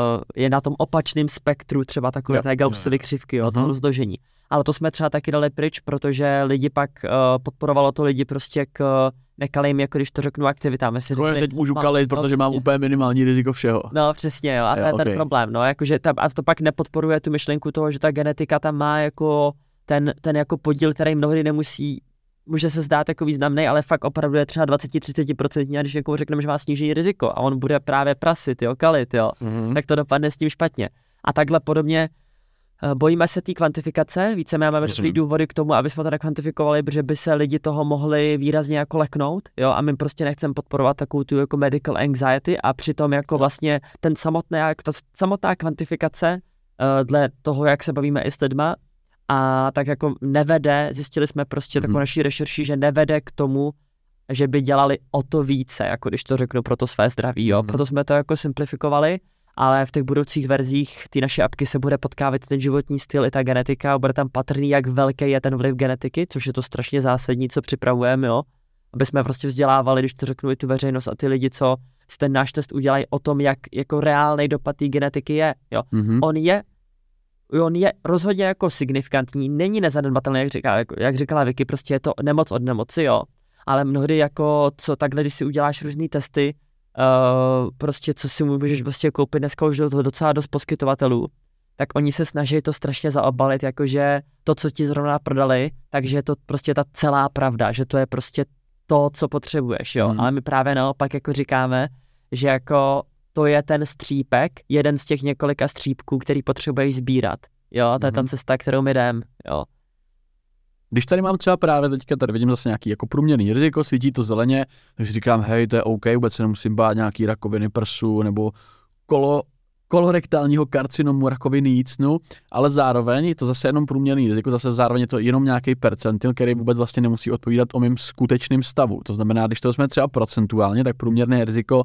uh, je na tom opačným spektru třeba takové jo, té Gaussovy křivky, jo, toho rozložení. Ale to jsme třeba taky dali pryč, protože lidi pak uh, podporovalo to lidi prostě k uh, nekalým, jako když to řeknu, aktivitám. No, já teď můžu kalit, no, protože no, mám úplně minimální riziko všeho. No přesně, jo, a to jo, je okay. Ten problém, no, jakože tam, a to pak nepodporuje tu myšlenku toho, že ta genetika tam má jako ten, ten jako podíl, který mnohdy nemusí, může se zdát jako významný, ale fakt opravdu je třeba dvacet až třicet procent, a když někomu řekneme, že má snížení riziko a on bude právě prasit, jo, kalit, jo, mm-hmm. tak to dopadne s tím špatně. A takhle podobně bojíme se té kvantifikace, více máme vlastně důvody k tomu, aby jsme to nekvantifikovali, protože by se lidi toho mohli výrazně jako leknout, jo, a my prostě nechceme podporovat takovou tu jako medical anxiety a přitom jako vlastně ten samotný, ta samotná kvantifikace uh, dle toho, jak se bavíme i s lidma, a tak jako nevede, zjistili jsme prostě takovou naší rešerši, že nevede k tomu, že by dělali o to více, jako když to řeknu, pro to své zdraví, jo. Mm. Proto jsme to jako simplifikovali, ale v těch budoucích verzích ty naše apky se bude potkávat ten životní styl i ta genetika, bude tam patrný, jak velký je ten vliv genetiky, což je to strašně zásadní, co připravujeme, jo. Aby jsme prostě vzdělávali, když to řeknu, i tu veřejnost a ty lidi, co si ten náš test udělají, o tom, jak jako reálný dopad té genetiky je, jo. Mm-hmm. On je On je rozhodně jako signifikantní, není nezanedbatelný, jak říká, jak, jak říkala Vicky, prostě je to nemoc od nemoci, jo. Ale mnohdy jako, co takhle, když si uděláš různý testy, uh, prostě co si můžeš prostě koupit dneska už do, docela dost poskytovatelů, tak oni se snaží to strašně zaobalit, jakože to, co ti zrovna prodali, takže je to prostě ta celá pravda, že to je prostě to, co potřebuješ, jo. Hmm. Ale my právě naopak jako říkáme, že jako to je ten střípek, jeden z těch několika střípků, který potřebuješ sbírat. Jo, to je ta cesta, kterou my jdem, jo. Když tady mám třeba právě teďka, tady vidím zase nějaký jako průměrný riziko, svítí to zeleně, takže říkám, hej, to je OK, vůbec se nemusím bát nějaký rakoviny prsu nebo kolo, kolorektálního karcinomu, rakoviny jícnu, ale zároveň je to zase jenom průměrný riziko, zase zároveň je to jenom nějaký percentil, který vůbec vlastně nemusí odpovídat o mým skutečným stavu. To znamená, když to jsme třeba procentuálně, tak průměrné riziko.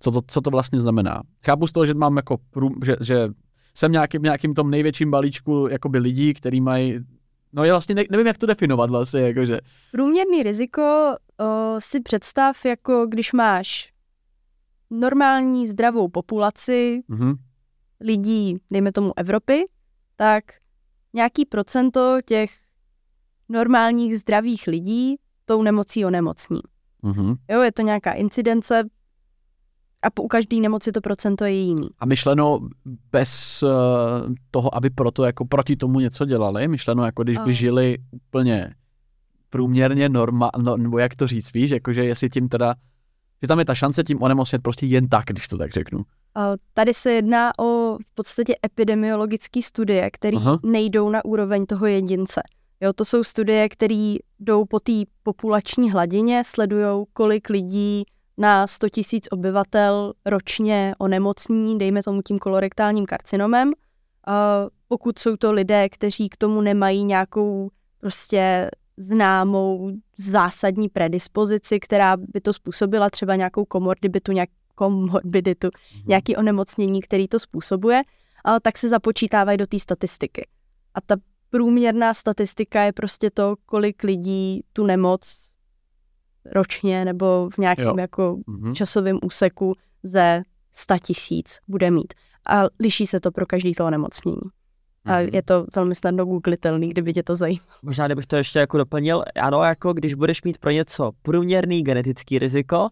Co to, co to vlastně znamená? Chápu z toho, že mám jako, že, že jsem nějaký, v nějakým tom největším balíčku jakoby lidí, který mají, no je vlastně, ne, nevím, jak to definovat vlastně, jakože. Průměrný riziko o, si představ, jako když máš normální zdravou populaci mm-hmm. lidí, dejme tomu Evropy, tak nějaký procento těch normálních zdravých lidí tou nemocí onemocní. Mm-hmm. Jo, je to nějaká incidence, a u každý nemoci to procento je jiný. A myšleno bez uh, toho, aby proto jako proti tomu něco dělali, myšleno jako když by oh. žili úplně průměrně norma, no, nebo jak to říct, víš, jakože jestli tím teda, že tam je ta šance tím onemocnit prostě jen tak, když to tak řeknu. Uh, tady se jedná o v podstatě epidemiologické studie, které Aha. nejdou na úroveň toho jedince. Jo, to jsou studie, které jdou po té populační hladině, sledujou, kolik lidí na sto tisíc obyvatel ročně onemocní, dejme tomu tím kolorektálním karcinomem. Pokud jsou to lidé, kteří k tomu nemají nějakou prostě známou zásadní predispozici, která by to způsobila, třeba nějakou komorbiditu, nějak, komorbiditu, nějaký onemocnění, který to způsobuje, tak se započítávají do té statistiky. A ta průměrná statistika je prostě to, kolik lidí tu nemoc ročně nebo v nějakém jo. jako mm-hmm. časovém úseku ze sta tisíc bude mít. A liší se to pro každý to onemocnění. Mm-hmm. A je to velmi snadno googlitelný, kdyby tě to zajímalo. Možná, kdybych to ještě jako doplnil, ano, jako když budeš mít pro něco průměrný genetický riziko,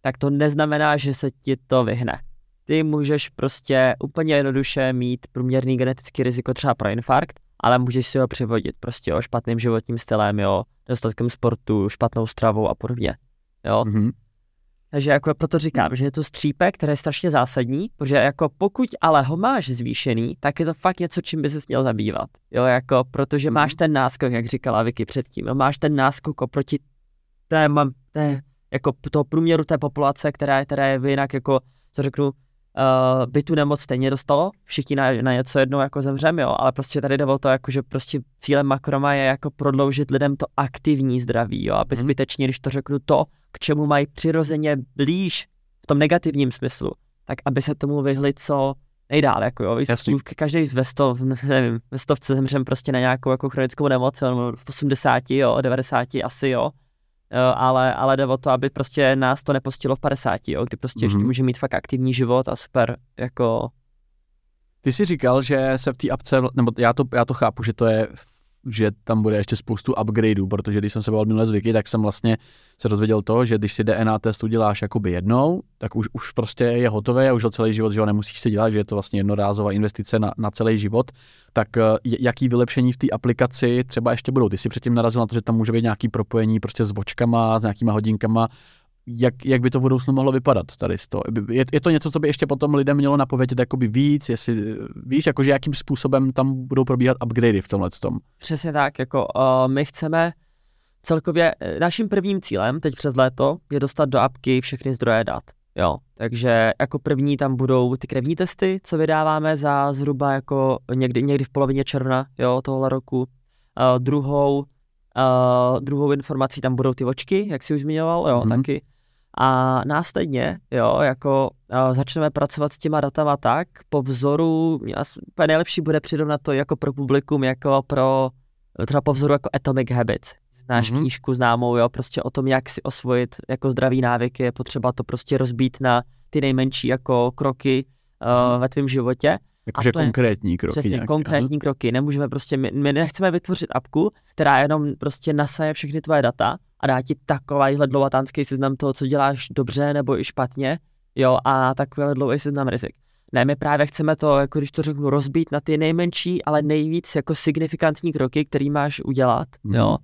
tak to neznamená, že se ti to vyhne. Ty můžeš prostě úplně jednoduše mít průměrný genetický riziko třeba pro infarkt, ale můžeš si ho přivodit prostě jo, špatným životním stylem, jo, dostatkem sportu, špatnou stravou a podobně, jo. Mm-hmm. Takže jako proto říkám, že je to střípek, který je strašně zásadní, protože jako pokud ale ho máš zvýšený, tak je to fakt něco, čím by ses měl zabývat, jo, jako protože mm-hmm. máš ten náskok, jak říkala Vicky předtím, jo, máš ten náskok oproti té, té, jako toho průměru té populace, která je, která je jinak jako, co řeknu, Uh, by tu nemoc stejně dostalo, všichni na, na něco jednou jako zemřeme, jo, ale prostě tady jde o to, jako, že prostě cílem Macroma je jako prodloužit lidem to aktivní zdraví, jo, aby zbytečně, když to řeknu to, k čemu mají přirozeně blíž v tom negativním smyslu, tak aby se tomu vyhli co nejdál, jako jo, každý ve, stov, nevím, ve stovce zemřem prostě na nějakou jako chronickou nemoc, jo, v osmdesáti, jo, devadesáti asi, jo, ale, ale jde o to, aby prostě nás to nepostilo v padesáti, jo, kdy prostě mm-hmm. může mít fakt aktivní život a super, jako... Ty jsi říkal, že se v té apce, nebo já to, já to chápu, že to je, že tam bude ještě spoustu upgradeů, protože když jsem se bavil minulé s Vicky, tak jsem vlastně se dozvěděl to, že když si D N A test uděláš jakoby jednou, tak už, už prostě je hotové a už ho celý život, že ho nemusíš si dělat, že je to vlastně jednorázová investice na, na celý život, tak jaký vylepšení v té aplikaci třeba ještě budou? Ty jsi předtím narazil na to, že tam může být nějaký propojení prostě s vočkama, s nějakýma hodinkama, jak, jak by to v budoucnu mohlo vypadat tady z toho? Je, je to něco, co by ještě potom lidem mělo napovědět jakoby víc, jestli víš, jakože jakým způsobem tam budou probíhat upgradey v tomhle tom? Přesně tak, jako uh, my chceme celkově, naším prvním cílem teď přes léto je dostat do apky všechny zdroje dat, jo, takže jako první tam budou ty krevní testy, co vydáváme za zhruba jako někdy, někdy v polovině června, jo, tohle roku, uh, druhou Uh, druhou informací tam budou ty očky, jak jsi už zmiňoval, jo, mm-hmm. taky. A následně, jo, jako uh, začneme pracovat s těma datama tak, po vzoru, úplně nejlepší bude přirovnat to jako pro publikum, jako pro, třeba po vzoru jako Atomic Habits. Znáš mm-hmm. knížku známou, jo, prostě o tom, jak si osvojit jako zdravý návyky, je potřeba to prostě rozbít na ty nejmenší jako kroky uh, mm-hmm. ve tvém životě. Jakože konkrétní kroky. Přesně, nějaký, konkrétní aha. kroky. Nemůžeme prostě, my, my nechceme vytvořit apku, která jenom prostě nasaje všechny tvoje data a dá ti takovýhle dlouhatánský seznam toho, co děláš dobře nebo i špatně, jo, a takovýhle dlouhý seznam rizik. Ne, my právě chceme to, jako když to řeknu, rozbít na ty nejmenší, ale nejvíc jako signifikantní kroky, který máš udělat, hmm. jo.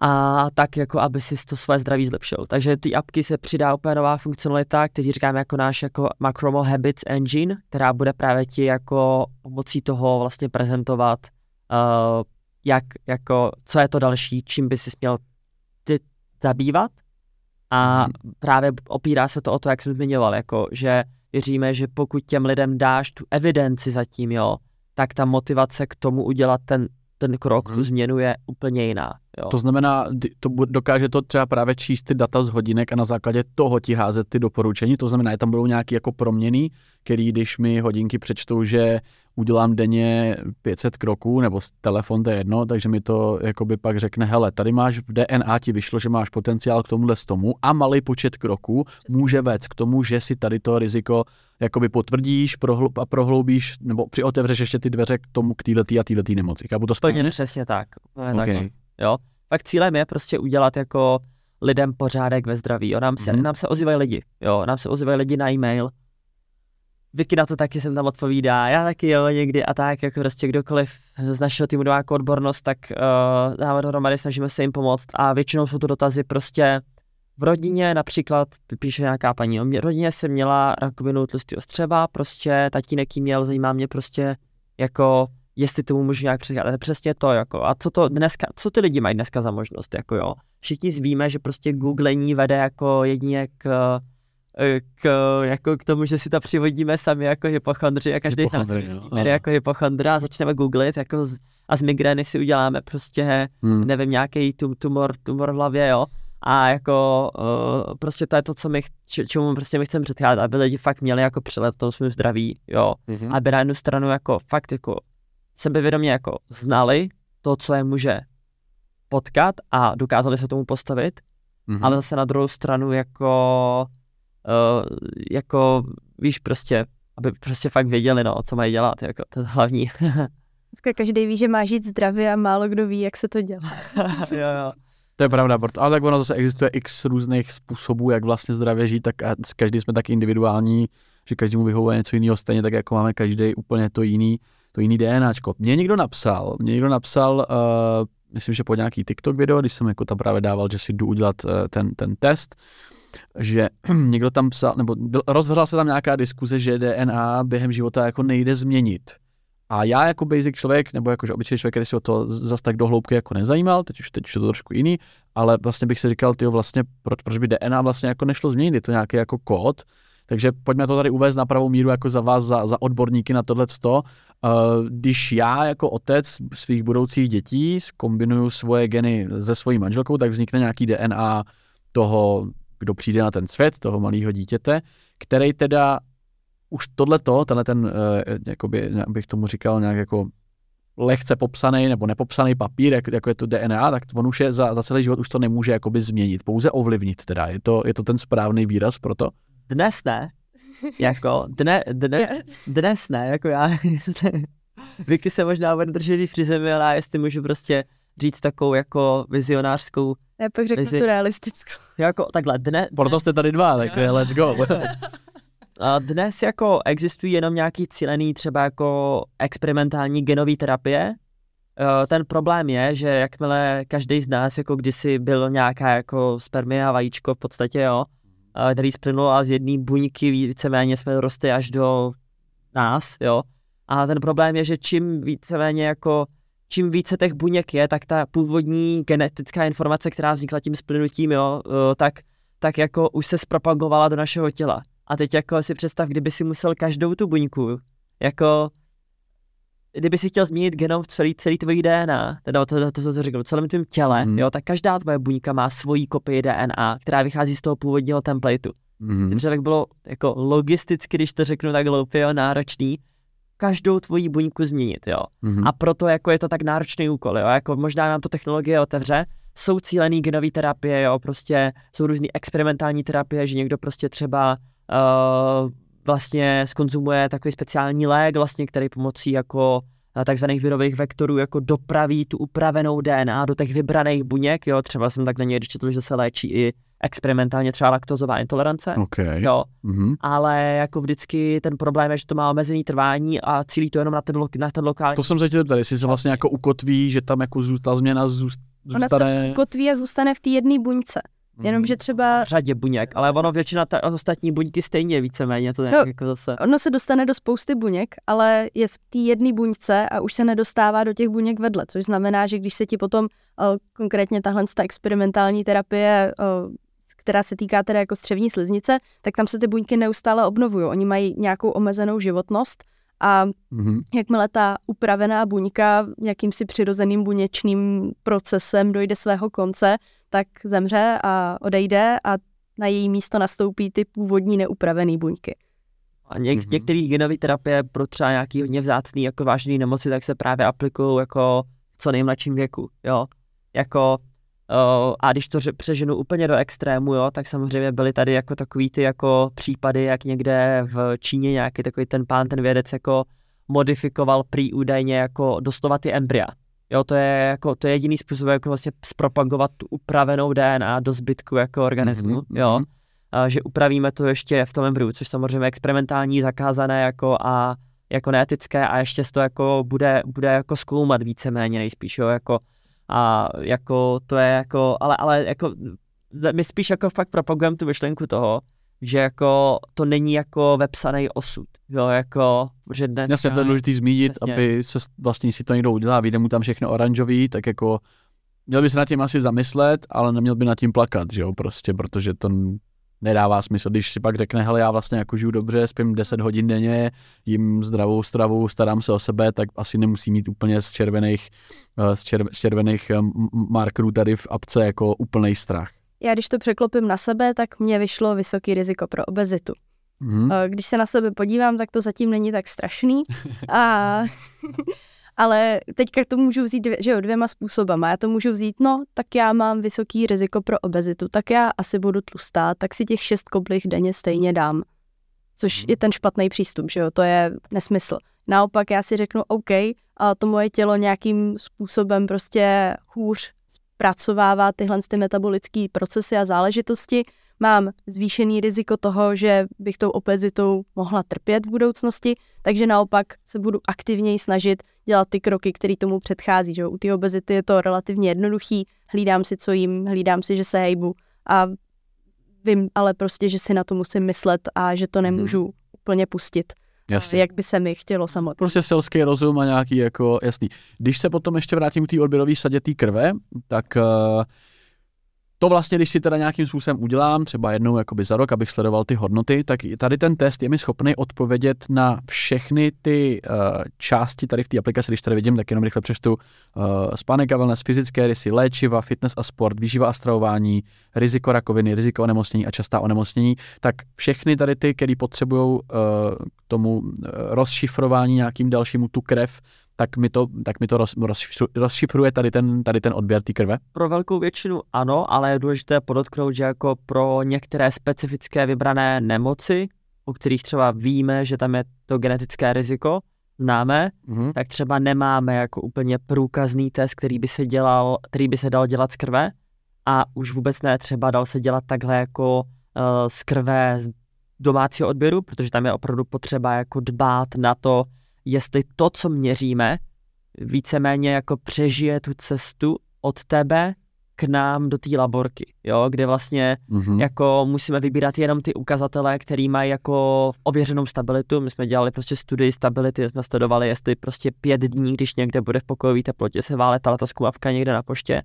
A tak jako, aby si to své zdraví zlepšil. Takže ty apky se přidá úplně nová funkcionalita, který říkáme jako náš jako Macromo Habits Engine, která bude právě ti jako pomocí toho vlastně prezentovat, uh, jak jako, co je to další, čím by si měl ty zabývat. A hmm. právě opírá se to o to, jak jsem zmiňoval, jako, že věříme, že pokud těm lidem dáš tu evidenci zatím, jo, tak ta motivace k tomu udělat ten ten krok, hmm. tu změnu je úplně jiná. Jo. To znamená, to dokáže to třeba právě číst ty data z hodinek a na základě toho ti házet ty doporučení, to znamená, že tam budou nějaké jako proměny, který když mi hodinky přečtou, že udělám denně pět set kroků, nebo telefon, to je jedno, takže mi to jakoby pak řekne, hele, tady máš v D N A ti vyšlo, že máš potenciál k tomuhle tomu a malý počet kroků může vést k tomu, že si tady to riziko jakoby potvrdíš prohlub a prohloubíš, nebo přiotevřeš ještě ty dveře k tomu, k týhletý a týhletý nemoci. Kápu to správně? Přesně tak. Ne, okay. tak jo. Pak cílem je prostě udělat jako lidem pořádek ve zdraví. Jo, nám se, mm-hmm. nám se ozývají lidi, jo, nám se ozývají lidi na e-mail. Vicky na to taky jsem tam odpovídá, já taky jo, někdy a tak, jako prostě kdokoliv z našeho týmu dá jako odbornost, tak uh, dáme dohromady, snažíme se jim pomoct a většinou jsou to dotazy prostě v rodině, například píše nějaká paní, v rodině jsem měla rakovinu tlustého střeva, prostě tatínek jí měl, zajímá mě prostě jako jestli tomu můžu nějak předchádat, přesně to jako a co to dneska, co ty lidi mají dneska za možnost, jako jo, všichni víme, že prostě googlení vede jako jedině k K, jako k tomu, že si to přivodíme sami jako hypochondři a každý tam jde jako hypochondra a začneme googlit jako z, a z migrény si uděláme prostě, hmm. nevím, nějaký tum, tumor, tumor v hlavě, jo. A jako uh, prostě to je to, co my, č, čemu prostě my chceme předchádat, aby lidi fakt měli jako přelep v tom svým zdraví, jo. Mm-hmm. Aby na jednu stranu jako fakt jako sebevědomě jako znali to, co je může potkat a dokázali se tomu postavit, mm-hmm. ale zase na druhou stranu jako Uh, jako, víš, prostě, aby prostě fakt věděli, no, co mají dělat, jako, to je hlavní. Každý ví, že má žít zdravě a málo kdo ví, jak se to dělá. jo, jo. To je pravda, ale tak ono zase existuje x různých způsobů, jak vlastně zdravě žít, tak a každý jsme tak individuální, že každému vyhovuje něco jiného, stejně tak jako máme každý úplně to jiný, to jiný DNAčko. Mně někdo napsal, mě někdo napsal, uh, myslím, že pod nějaký TikTok video, když jsem jako tam právě dával, že si jdu udělat uh, ten, ten test, že někdo tam psal, nebo rozhodla se tam nějaká diskuze, že D N A během života jako nejde změnit. A já jako basic člověk, nebo jakože obyčejný člověk, který se o to zas tak do hloubky jako nezajímal, teď už, teď už je to trošku jiný, ale vlastně bych si říkal, tyjo, vlastně, proč, proč by D N A vlastně jako nešlo změnit, je to nějaký jako kód, takže pojďme to tady uvést na pravou míru jako za vás, za, za odborníky na tohleto. Když já jako otec svých budoucích dětí zkombinuju svoje geny se svojí manželkou, tak vznikne nějaký D N A toho, kdo přijde na ten svět, toho malého dítěte, který teda už tohleto, tenhle ten, jakoby, bych tomu říkal, nějak jako lehce popsaný nebo nepopsaný papír, jak, jako je to D N A, tak on už je za, za celý život už to nemůže jakoby změnit, pouze ovlivnit teda. Je to, je to ten správný výraz pro to? Dnes ne, jako, dne, dne, dnes ne, jako já, Vicky se možná bude držet při zemi, ale já jestli můžu prostě říct takovou jako vizionářskou. Já pak řeknu vizi... tu realistickou. Jako takhle dnes. Proto jste tady dva, tak je, let's go. A dnes jako existují jenom nějaký cílený třeba jako experimentální genové terapie. Ten problém je, že jakmile každý z nás jako kdysi byl nějaká jako spermie a vajíčko v podstatě, jo, který splynulo a z jedné buňky víceméně jsme rostli až do nás, jo. A ten problém je, že čím víceméně jako čím více těch buněk je, tak ta původní genetická informace, která vznikla tím splynutím, jo, tak, tak jako už se zpropagovala do našeho těla. A teď jako si představ, kdyby si musel každou tu buňku jako kdyby si chtěl změnit genom v celý, celý tvojí D N A, teda to, to, to, to jsem řekl, v celém tvém těle, mm. jo, tak každá tvoje buňka má svoji kopii D N A, která vychází z toho původního templateu. Mm. Tím, že tak bylo jako logisticky, když to řeknu tak hloupě, náročný, každou tvoji buňku změnit, jo. Mm. A proto jako je to tak náročný úkol, jo, jako možná nám to technologie otevře, jsou cílený genové terapie, jo, prostě jsou různý experimentální terapie, že někdo prostě třeba uh, vlastně skonzumuje takový speciální lék, vlastně, který pomocí jako takzvaných virových vektorů jako dopraví tu upravenou D N A do těch vybraných buněk, jo, třeba jsem tak na něj četl, že se léčí i experimentálně třeba laktozová intolerance, okay. jo, mm-hmm. ale jako vždycky ten problém je, že to má omezený trvání a cílí to jenom na ten, lo- na ten lokální. To jsem se chtěl tady, jestli se vlastně jako ukotví, že tam jako ta změna zůstane. Ona se ukotví a zůstane v té jedné buňce. Jenomže třeba... v řadě buněk, ale ono většina ta ostatní buňky stejně víceméně to nějak no, jako zase... Ono se dostane do spousty buněk, ale je v té jedné buňce a už se nedostává do těch buněk vedle, což znamená, že když se ti potom o, konkrétně tahle ta experimentální terapie, o, která se týká teda jako střevní sliznice, tak tam se ty buňky neustále obnovují. Oni mají nějakou omezenou životnost a mm-hmm. jakmile ta upravená buňka jakýmsi přirozeným buněčným procesem dojde svého konce, tak zemře a odejde a na její místo nastoupí ty původní neupravené buňky. A něk- mm-hmm. některé genové terapie pro třeba nějaký hodně vzácný, jako vážné nemoci, tak se právě aplikují jako v co nejmladším věku, jo. Jako, o, a když to ře- přeženu úplně do extrému, jo, tak samozřejmě byly tady jako takový ty jako případy, jak někde v Číně nějaký takový ten pán, ten vědec jako modifikoval prý údajně jako doslova ty embrya. Jo, to je jako, to je jediný způsob, jak vlastně zpropagovat tu upravenou D N A do zbytku jako organismu, mm-hmm. jo. A že upravíme to ještě v tom embryu, což samozřejmě experimentální, zakázané jako a jako neetické a ještě to jako bude, bude jako zkoumat víceméně nejspíš, jo, jako a jako to je jako, ale, ale jako my spíš jako fakt propagujeme tu myšlenku toho, že jako to není jako vepsaný osud, jo, jako, že dneska... Jasně, to je důležité zmínit, přesně. Aby se vlastně si to někdo udělá, vyjde mu tam všechno oranžový, tak jako měl by se nad tím asi zamyslet, ale neměl by nad tím plakat, že jo, prostě, protože to nedává smysl, když si pak řekne, hele, já vlastně jako žiju dobře, spím deset hodin denně, jím zdravou stravu, starám se o sebe, tak asi nemusí mít úplně z červených, z červ, z červených markerů tady v apce jako úplnej strach. Já když to překlopím na sebe, tak mně vyšlo vysoký riziko pro obezitu. Mm. Když se na sebe podívám, tak to zatím není tak strašný. A, ale teďka to můžu vzít dvě, že jo, dvěma způsobama. Já to můžu vzít, no, tak já mám vysoký riziko pro obezitu, tak já asi budu tlustá, tak si těch šest koblih denně stejně dám. Což mm. je ten špatný přístup, že jo, to je nesmysl. Naopak já si řeknu, OK, a to moje tělo nějakým způsobem prostě hůř pracovává tyhle ty metabolické procesy a záležitosti, mám zvýšený riziko toho, že bych tou obezitou mohla trpět v budoucnosti, takže naopak se budu aktivněji snažit dělat ty kroky, které tomu předchází. Že? U té obezity je to relativně jednoduchý, hlídám si, co jím, hlídám si, že se hejbu a vím ale prostě, že si na to musím myslet a že to nemůžu hmm. úplně pustit. Jasně. Jak by se mi chtělo samotný. Prostě selský rozum a nějaký jako jasný. Když se potom ještě vrátím k té odběrové sadě té krve, tak uh, to vlastně, když si teda nějakým způsobem udělám, třeba jednou jakoby za rok, abych sledoval ty hodnoty, tak tady ten test je mi schopný odpovědět na všechny ty uh, části tady v té aplikaci, když tady vidím, tak jenom rychle přečtu uh, spánek a wellness, fyzické rysy, léčiva, fitness a sport, výživa a stravování, riziko rakoviny, riziko onemocnění a častá onemocnění, tak všechny tady ty, které potřebují k uh, tomu uh, rozšifrování nějakým dalšímu tu krev, tak mi to, tak mi to roz, rozšifruje tady ten, tady ten odběr té krve? Pro velkou většinu ano, ale je důležité podotknout, že jako pro některé specifické vybrané nemoci, u kterých třeba víme, že tam je to genetické riziko, známe, mm-hmm. tak třeba nemáme jako úplně průkazný test, který by se dělal, který by se dal dělat z krve a už vůbec ne, třeba dal se dělat takhle jako uh, z krve z domácího odběru, protože tam je opravdu potřeba jako dbát na to, jestli to, co měříme, víceméně jako přežije tu cestu od tebe k nám do té laborky, jo, kde vlastně mm-hmm. jako musíme vybírat jenom ty ukazatele, který mají jako ověřenou stabilitu. My jsme dělali prostě studii stability, jsme studovali, jestli prostě pět dní, když někde bude v pokojové teplotě se válet ta letaskou avka někde na poště,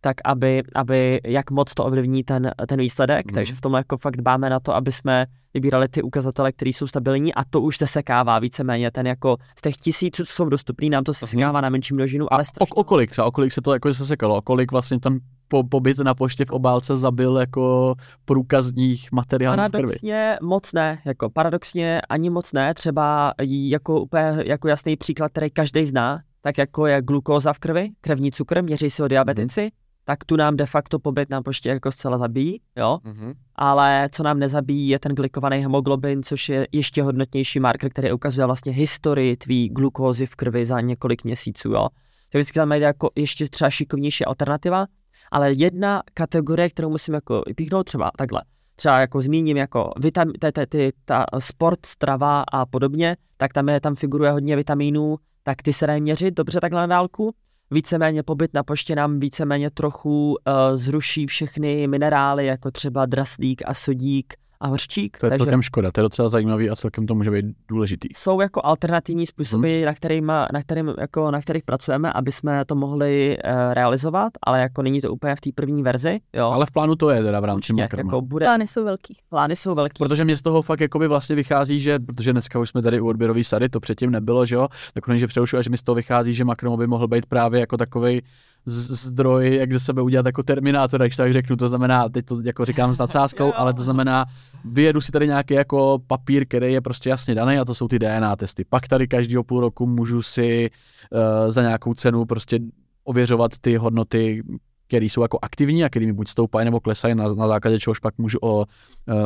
tak aby, aby jak moc to ovlivní ten, ten výsledek. Mm. Takže v tomhle jako fakt dbáme na to, aby jsme vybírali ty ukazatele, které jsou stabilní, a to už se sekává víceméně. Ten jako z těch tisíců, co jsou dostupný, nám to se sekává na menší množinu, ale strašně. O, o kolik třeba, o kolik se to jako se sekalo, o kolik vlastně tam po, pobyt na poště v obálce zabil jako průkazních materiálů v krvi? Paradoxně moc ne, jako paradoxně ani moc ne, třeba jako úplně jako jasný příklad, který každý zná, tak jako je glukóza v krvi, krevní cukr, měří si ho diabetici, mm. tak tu nám de facto pobyt na poště jako zcela zabíjí, jo, mm-hmm. ale co nám nezabíjí, je ten glykovaný hemoglobin, což je ještě hodnotnější marker, který ukazuje vlastně historii tvý glukózy v krvi za několik měsíců, jo. To vždycky tam je jako ještě třeba šikovnější alternativa, ale jedna kategorie, kterou musím jako vypíchnout, třeba takhle, třeba jako zmíním jako vitam, t, t, t, ta sport, strava a podobně, tak tam je, tam figuruje hodně vitamínů, tak ty se dají měřit dobře takhle na dálku. Víceméně pobyt na poště nám víceméně trochu uh, zruší všechny minerály, jako třeba draslík a sodík a hořčík. To je takže celkem škoda, to je docela zajímavý a celkem to může být důležitý. Jsou jako alternativní způsoby, hmm. na, kterýma, na, kterým, jako, na kterých pracujeme, aby jsme to mohli uh, realizovat, ale jako není to úplně v té první verzi. Jo. Ale v plánu to je teda v rámci Macroma. Jako bude... Plány jsou velký. Plány jsou velký. Protože mě z toho fakt jakoby vlastně vychází, že, protože dneska už jsme tady u odběrový sady, to předtím nebylo, že jo, tak oni, že přerušu, až mi z toho vychází, že Macromo by mohl být právě jako takovej zdroj, jak ze sebe udělat jako terminátor, když tak řeknu, to znamená, teď to jako říkám s nadsázkou, ale to znamená, vyjedu si tady nějaký jako papír, který je prostě jasně daný, a to jsou ty D N A testy. Pak tady každého půl roku můžu si uh, za nějakou cenu prostě ověřovat ty hodnoty, které jsou jako aktivní a které mi buď stoupají nebo klesají, na, na základě čehož pak můžu o, uh,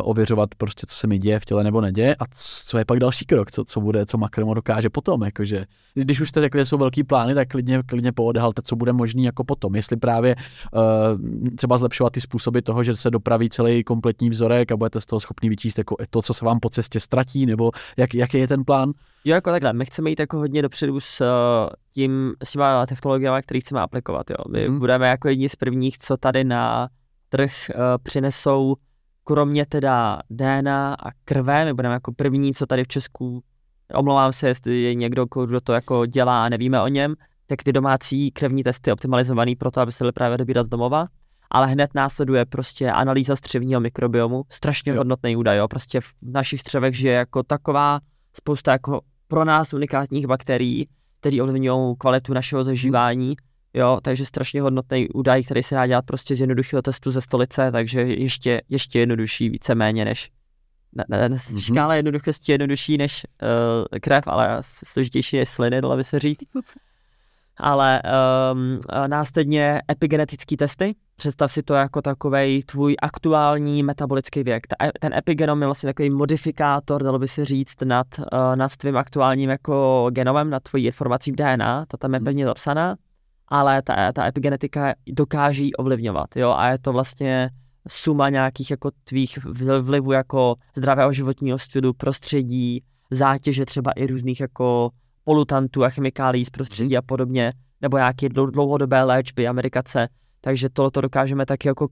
ověřovat prostě, co se mi děje v těle nebo neděje, a co je pak další krok, co, co bude, co Macromo dokáže potom, jakože. Když už jste řekli, že jsou velký plány, tak klidně, klidně poodhalte, co bude možný jako potom, jestli právě uh, třeba zlepšovat ty způsoby toho, že se dopraví celý kompletní vzorek a budete z toho schopni vyčíst jako to, co se vám po cestě ztratí, nebo jak, jaký je ten plán? Jo, jako takhle, my chceme jít jako hodně dopředu s tím, s těma technologiemi, které chceme aplikovat, jo. My mm. budeme jako jedni z prvních, co tady na trh uh, přinesou, kromě teda D N A a krve, my budeme jako první, co tady v Česku, omlouvám se, jestli je někdo, kdo to jako dělá a nevíme o něm, tak ty domácí krevní testy optimalizovaný pro to, aby se dali právě dobírat z domova, ale hned následuje prostě analýza střevního mikrobiomu, strašně jo. hodnotný údaj, jo, prostě v našich střevech žije jako taková spousta jako pro nás unikátních bakterií, které ovlivňují kvalitu našeho zažívání, jo, takže strašně hodnotný údaj, který se dá dělat prostě z jednoduchého testu ze stolice, takže ještě, ještě jednodušší víceméně než, ne, ne, ne mm-hmm. škála jednoduchosti jednodušší než uh, krev, ale složitější je sliny, dole by se říct. Ale um, následně epigenetické testy, představ si to jako takovej tvůj aktuální metabolický věk. Ta, ten epigenom je vlastně takový modifikátor, dalo by se říct, nad, uh, nad tvým aktuálním jako genomem, nad tvojí informací v D N A, to tam je pevně zapsaná, ale ta, ta epigenetika dokáže ji ovlivňovat, jo, a je to vlastně suma nějakých jako tvých vlivů jako zdravého životního stylu, prostředí, zátěže třeba i různých jako polutantů a chemikálí z prostředí a podobně, nebo nějaké dlouhodobé léčby a medikace, takže tohoto dokážeme taky jako,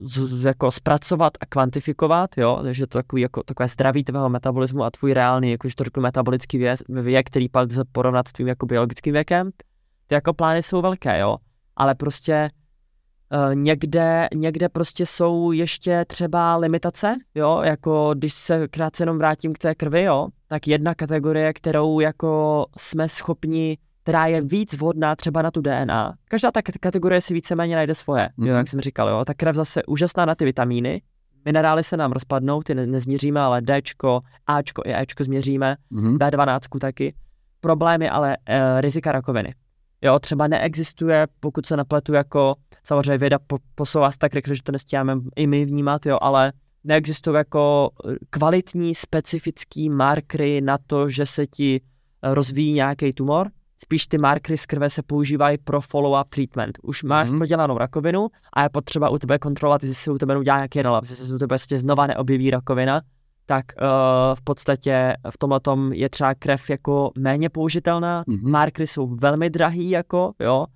z, jako zpracovat a kvantifikovat, jo, takže to takový, jako, takové zdraví tvého metabolismu a tvůj reálný, jakože to řeknu, metabolický věz, věk, který pak lze porovnat s tvým jako biologickým věkem, ty jako plány jsou velké, jo, ale prostě Uh, někde, někde prostě jsou ještě třeba limitace, jo, jako když se krátce jenom vrátím k té krvi, jo, tak jedna kategorie, kterou jako jsme schopni, která je víc vhodná třeba na tu D N A. Každá ta kategorie si víceméně najde svoje, mm-hmm. jo, jak jsem říkal, jo, ta krev zase úžasná na ty vitamíny, minerály se nám rozpadnou, ty ne- nezměříme, ale Dčko, Ačko i Ečko změříme, mm-hmm. D dvanáct taky. Problém je ale e, rizika rakoviny. Jo, třeba neexistuje, pokud se napletu, jako samozřejmě věda po, posouvá se tak rychle, že to nestíháme i my vnímat, jo, ale neexistuje jako kvalitní, specifický markery na to, že se ti rozvíjí nějaký tumor. Spíš ty markery z krve se používají pro follow-up treatment. Už máš mm-hmm. prodělanou rakovinu a je potřeba u tebe kontrolovat, jestli se u tebe udělá nějaký relaps, jestli se u tebe znova neobjeví rakovina, tak uh, v podstatě v tomhletom je třeba krev jako méně použitelná, mm-hmm. markery jsou velmi drahý, jako, jo,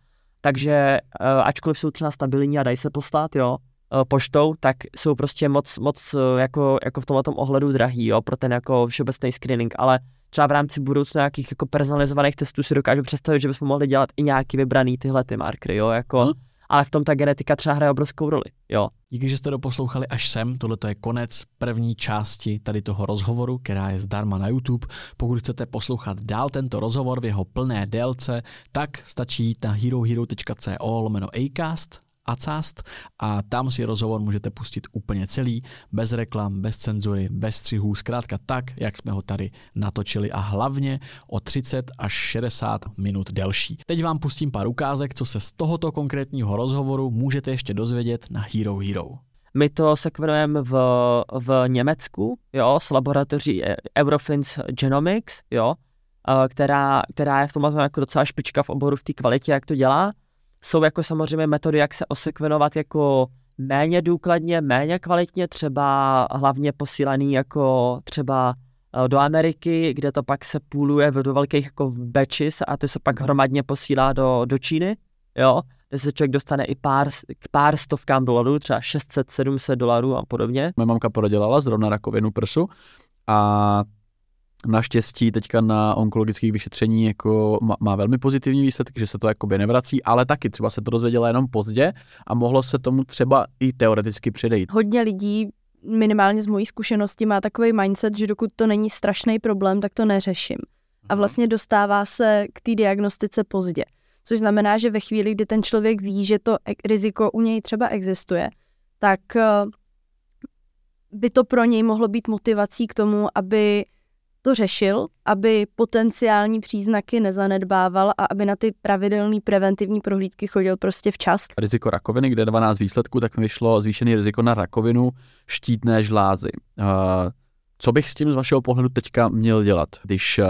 takže uh, ačkoliv jsou třeba stabilní a dají se poslat, jo, uh, poštou, tak jsou prostě moc, moc uh, jako, jako v tomhletom ohledu drahý, jo, pro ten jako všeobecný screening, ale třeba v rámci budoucna nějakých jako personalizovaných testů si dokážu představit, že bychom mohli dělat i nějaký vybraný tyhle ty markery, jo, jako, mm. ale v tom ta genetika třeba hraje obrovskou roli. Jo. Díky, že jste doposlouchali až sem. Tohle je konec první části tady toho rozhovoru, která je zdarma na YouTube. Pokud chcete poslouchat dál tento rozhovor v jeho plné délce, tak stačí jít na herohero tečka co lomeno Acast, Acast a tam si rozhovor můžete pustit úplně celý, bez reklam, bez cenzury, bez střihů, zkrátka tak, jak jsme ho tady natočili a hlavně o třicet až šedesát minut delší. Teď vám pustím pár ukázek, co se z tohoto konkrétního rozhovoru můžete ještě dozvědět na Hero Hero. My to sekvenujeme v, v Německu, jo, s laboratoří Eurofins Genomics, jo, která, která je v tomhle jako docela špička v oboru v té kvalitě, jak to dělá. Jsou jako samozřejmě metody, jak se osekvenovat jako méně důkladně, méně kvalitně, třeba hlavně posílaný jako třeba do Ameriky, kde to pak se půluje do velkých jako batches a ty se pak hromadně posílá do, do Číny, jo, kde se člověk dostane i pár, k pár stovkám dolarů, třeba šest set sedm set dolarů a podobně. Moje mamka prodělala zrovna rakovinu prsu a naštěstí teďka na onkologických vyšetření jako má velmi pozitivní výsledky, že se to jakoby nevrací, ale taky třeba se to dozvěděla jenom pozdě a mohlo se tomu třeba i teoreticky předejít. Hodně lidí, minimálně z mojí zkušenosti, má takový mindset, že dokud to není strašný problém, tak to neřeším. A vlastně dostává se k té diagnostice pozdě, což znamená, že ve chvíli, kdy ten člověk ví, že to riziko u něj třeba existuje, tak by to pro něj mohlo být motivací k tomu, aby to řešil, aby potenciální příznaky nezanedbával a aby na ty pravidelné preventivní prohlídky chodil prostě včas. Riziko rakoviny, kde dvanáct výsledků, tak mi vyšlo zvýšený riziko na rakovinu štítné žlázy. Uh, co bych s tím z vašeho pohledu teďka měl dělat, když uh,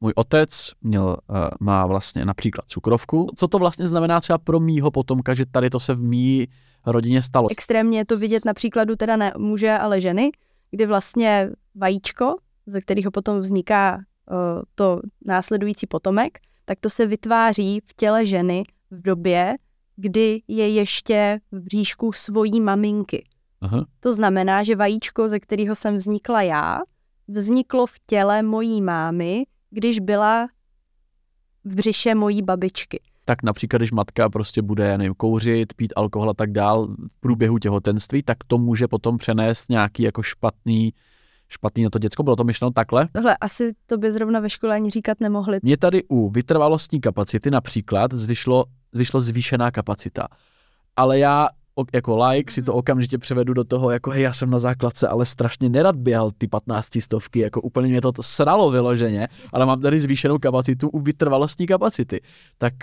můj otec měl, uh, má vlastně například cukrovku? Co to vlastně znamená třeba pro mýho potomka, že tady to se v mý rodině stalo? Extrémně je to vidět na příkladu teda ne muže, ale ženy, kdy vlastně vajíčko, ze kterého potom vzniká uh, to následující potomek, tak to se vytváří v těle ženy v době, kdy je ještě v bříšku svojí maminky. Aha. To znamená, že vajíčko, ze kterého jsem vznikla já, vzniklo v těle mojí mámy, když byla v břiše mojí babičky. Tak například, když matka prostě bude, nevím, kouřit, pít alkohol a tak dál v průběhu těhotenství, tak to může potom přenést nějaký jako špatný špatný na to děcko, bylo to myšleno takhle? Tohle asi to by zrovna ve škole ani říkat nemohli. Mě tady u vytrvalostní kapacity například zvyšlo, zvyšlo zvýšená kapacita. Ale já jako like si to okamžitě převedu do toho, jako hej, já jsem na základce, ale strašně nerad běhal ty patnáctistovky, jako úplně mě to sralo vyloženě, ale mám tady zvýšenou kapacitu u vytrvalostní kapacity. Tak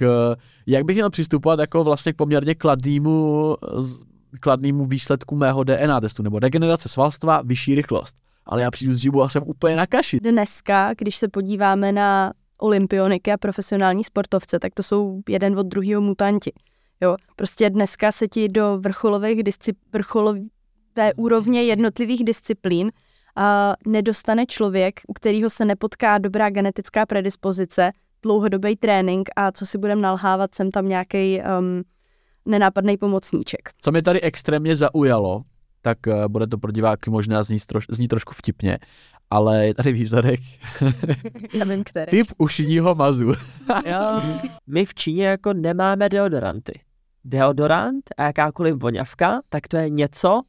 jak bych měl přistupovat jako vlastně k poměrně kladnému, kladnému výsledku mého D N A testu, nebo regenerace svalstva, vyšší rychlost? Ale já přijdu z džibu a jsem úplně na kaši. Dneska, když se podíváme na olympioniky a profesionální sportovce, tak to jsou jeden od druhého mutanti. Jo? Prostě dneska se ti do vrcholových discipl... vrcholové úrovně jednotlivých disciplín a nedostane člověk, u kterého se nepotká dobrá genetická predispozice, dlouhodobý trénink a co si budeme nalhávat, jsem tam nějaký um, nenápadný pomocníček. Co mě tady extrémně zaujalo, tak bude to pro diváky možná zní, troš, zní trošku vtipně, ale je tady výsledek. Já vím, který. Typ ušního mazu. Jo. My v Číně jako nemáme deodoranty. Deodorant a jakákoliv voňavka, tak to je něco,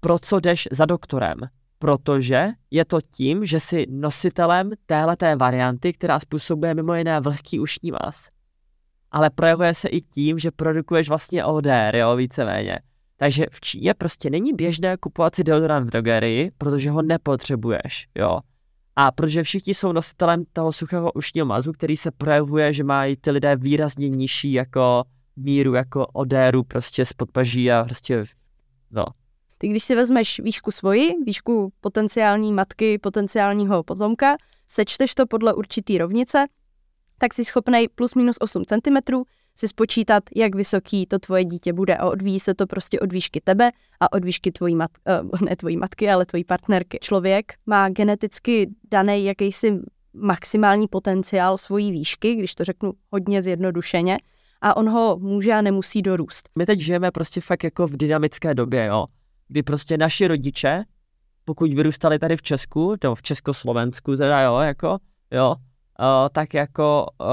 pro co jdeš za doktorem. Protože je to tím, že jsi nositelem téhleté varianty, která způsobuje mimo jiné vlhký ušní maz. Ale projevuje se i tím, že produkuješ vlastně O D R, jo, víceméně. Takže v Číně prostě není běžné kupovat si deodorant v drogerii, protože ho nepotřebuješ, jo. A protože všichni jsou nositelem toho suchého ušního mazu, který se projevuje, že mají ty lidé výrazně nižší jako míru, jako odéru prostě z podpaží a prostě, no. Ty když si vezmeš výšku svoji, výšku potenciální matky, potenciálního potomka, sečteš to podle určitý rovnice, tak jsi schopnej plus minus osm centimetrů, si spočítat, jak vysoký to tvoje dítě bude a odvíjí se to prostě od výšky tebe a od výšky tvojí matky, ne tvojí matky, ale tvojí partnerky. Člověk má geneticky daný jakýsi maximální potenciál svojí výšky, když to řeknu hodně zjednodušeně, a on ho může a nemusí dorůst. My teď žijeme prostě fakt jako v dynamické době, jo, kdy prostě naši rodiče, pokud vyrůstali tady v Česku, nebo v Československu teda, jo, jako, jo, Uh, tak jako uh,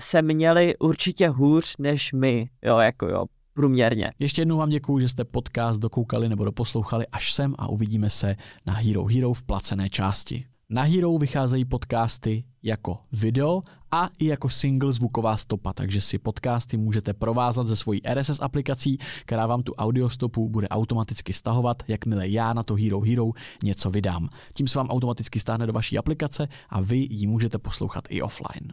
se měli určitě hůř než my, jo, jako jo, průměrně. Ještě jednou vám děkuju, že jste podcast dokoukali nebo doposlouchali až sem a uvidíme se na Hero Hero v placené části. Na Hero vycházejí podcasty jako video a i jako single zvuková stopa, takže si podcasty můžete provázat ze svojí R S S aplikací, která vám tu audiostopu bude automaticky stahovat, jakmile já na to Hero Hero něco vydám. Tím se vám automaticky stáhne do vaší aplikace a vy ji můžete poslouchat i offline.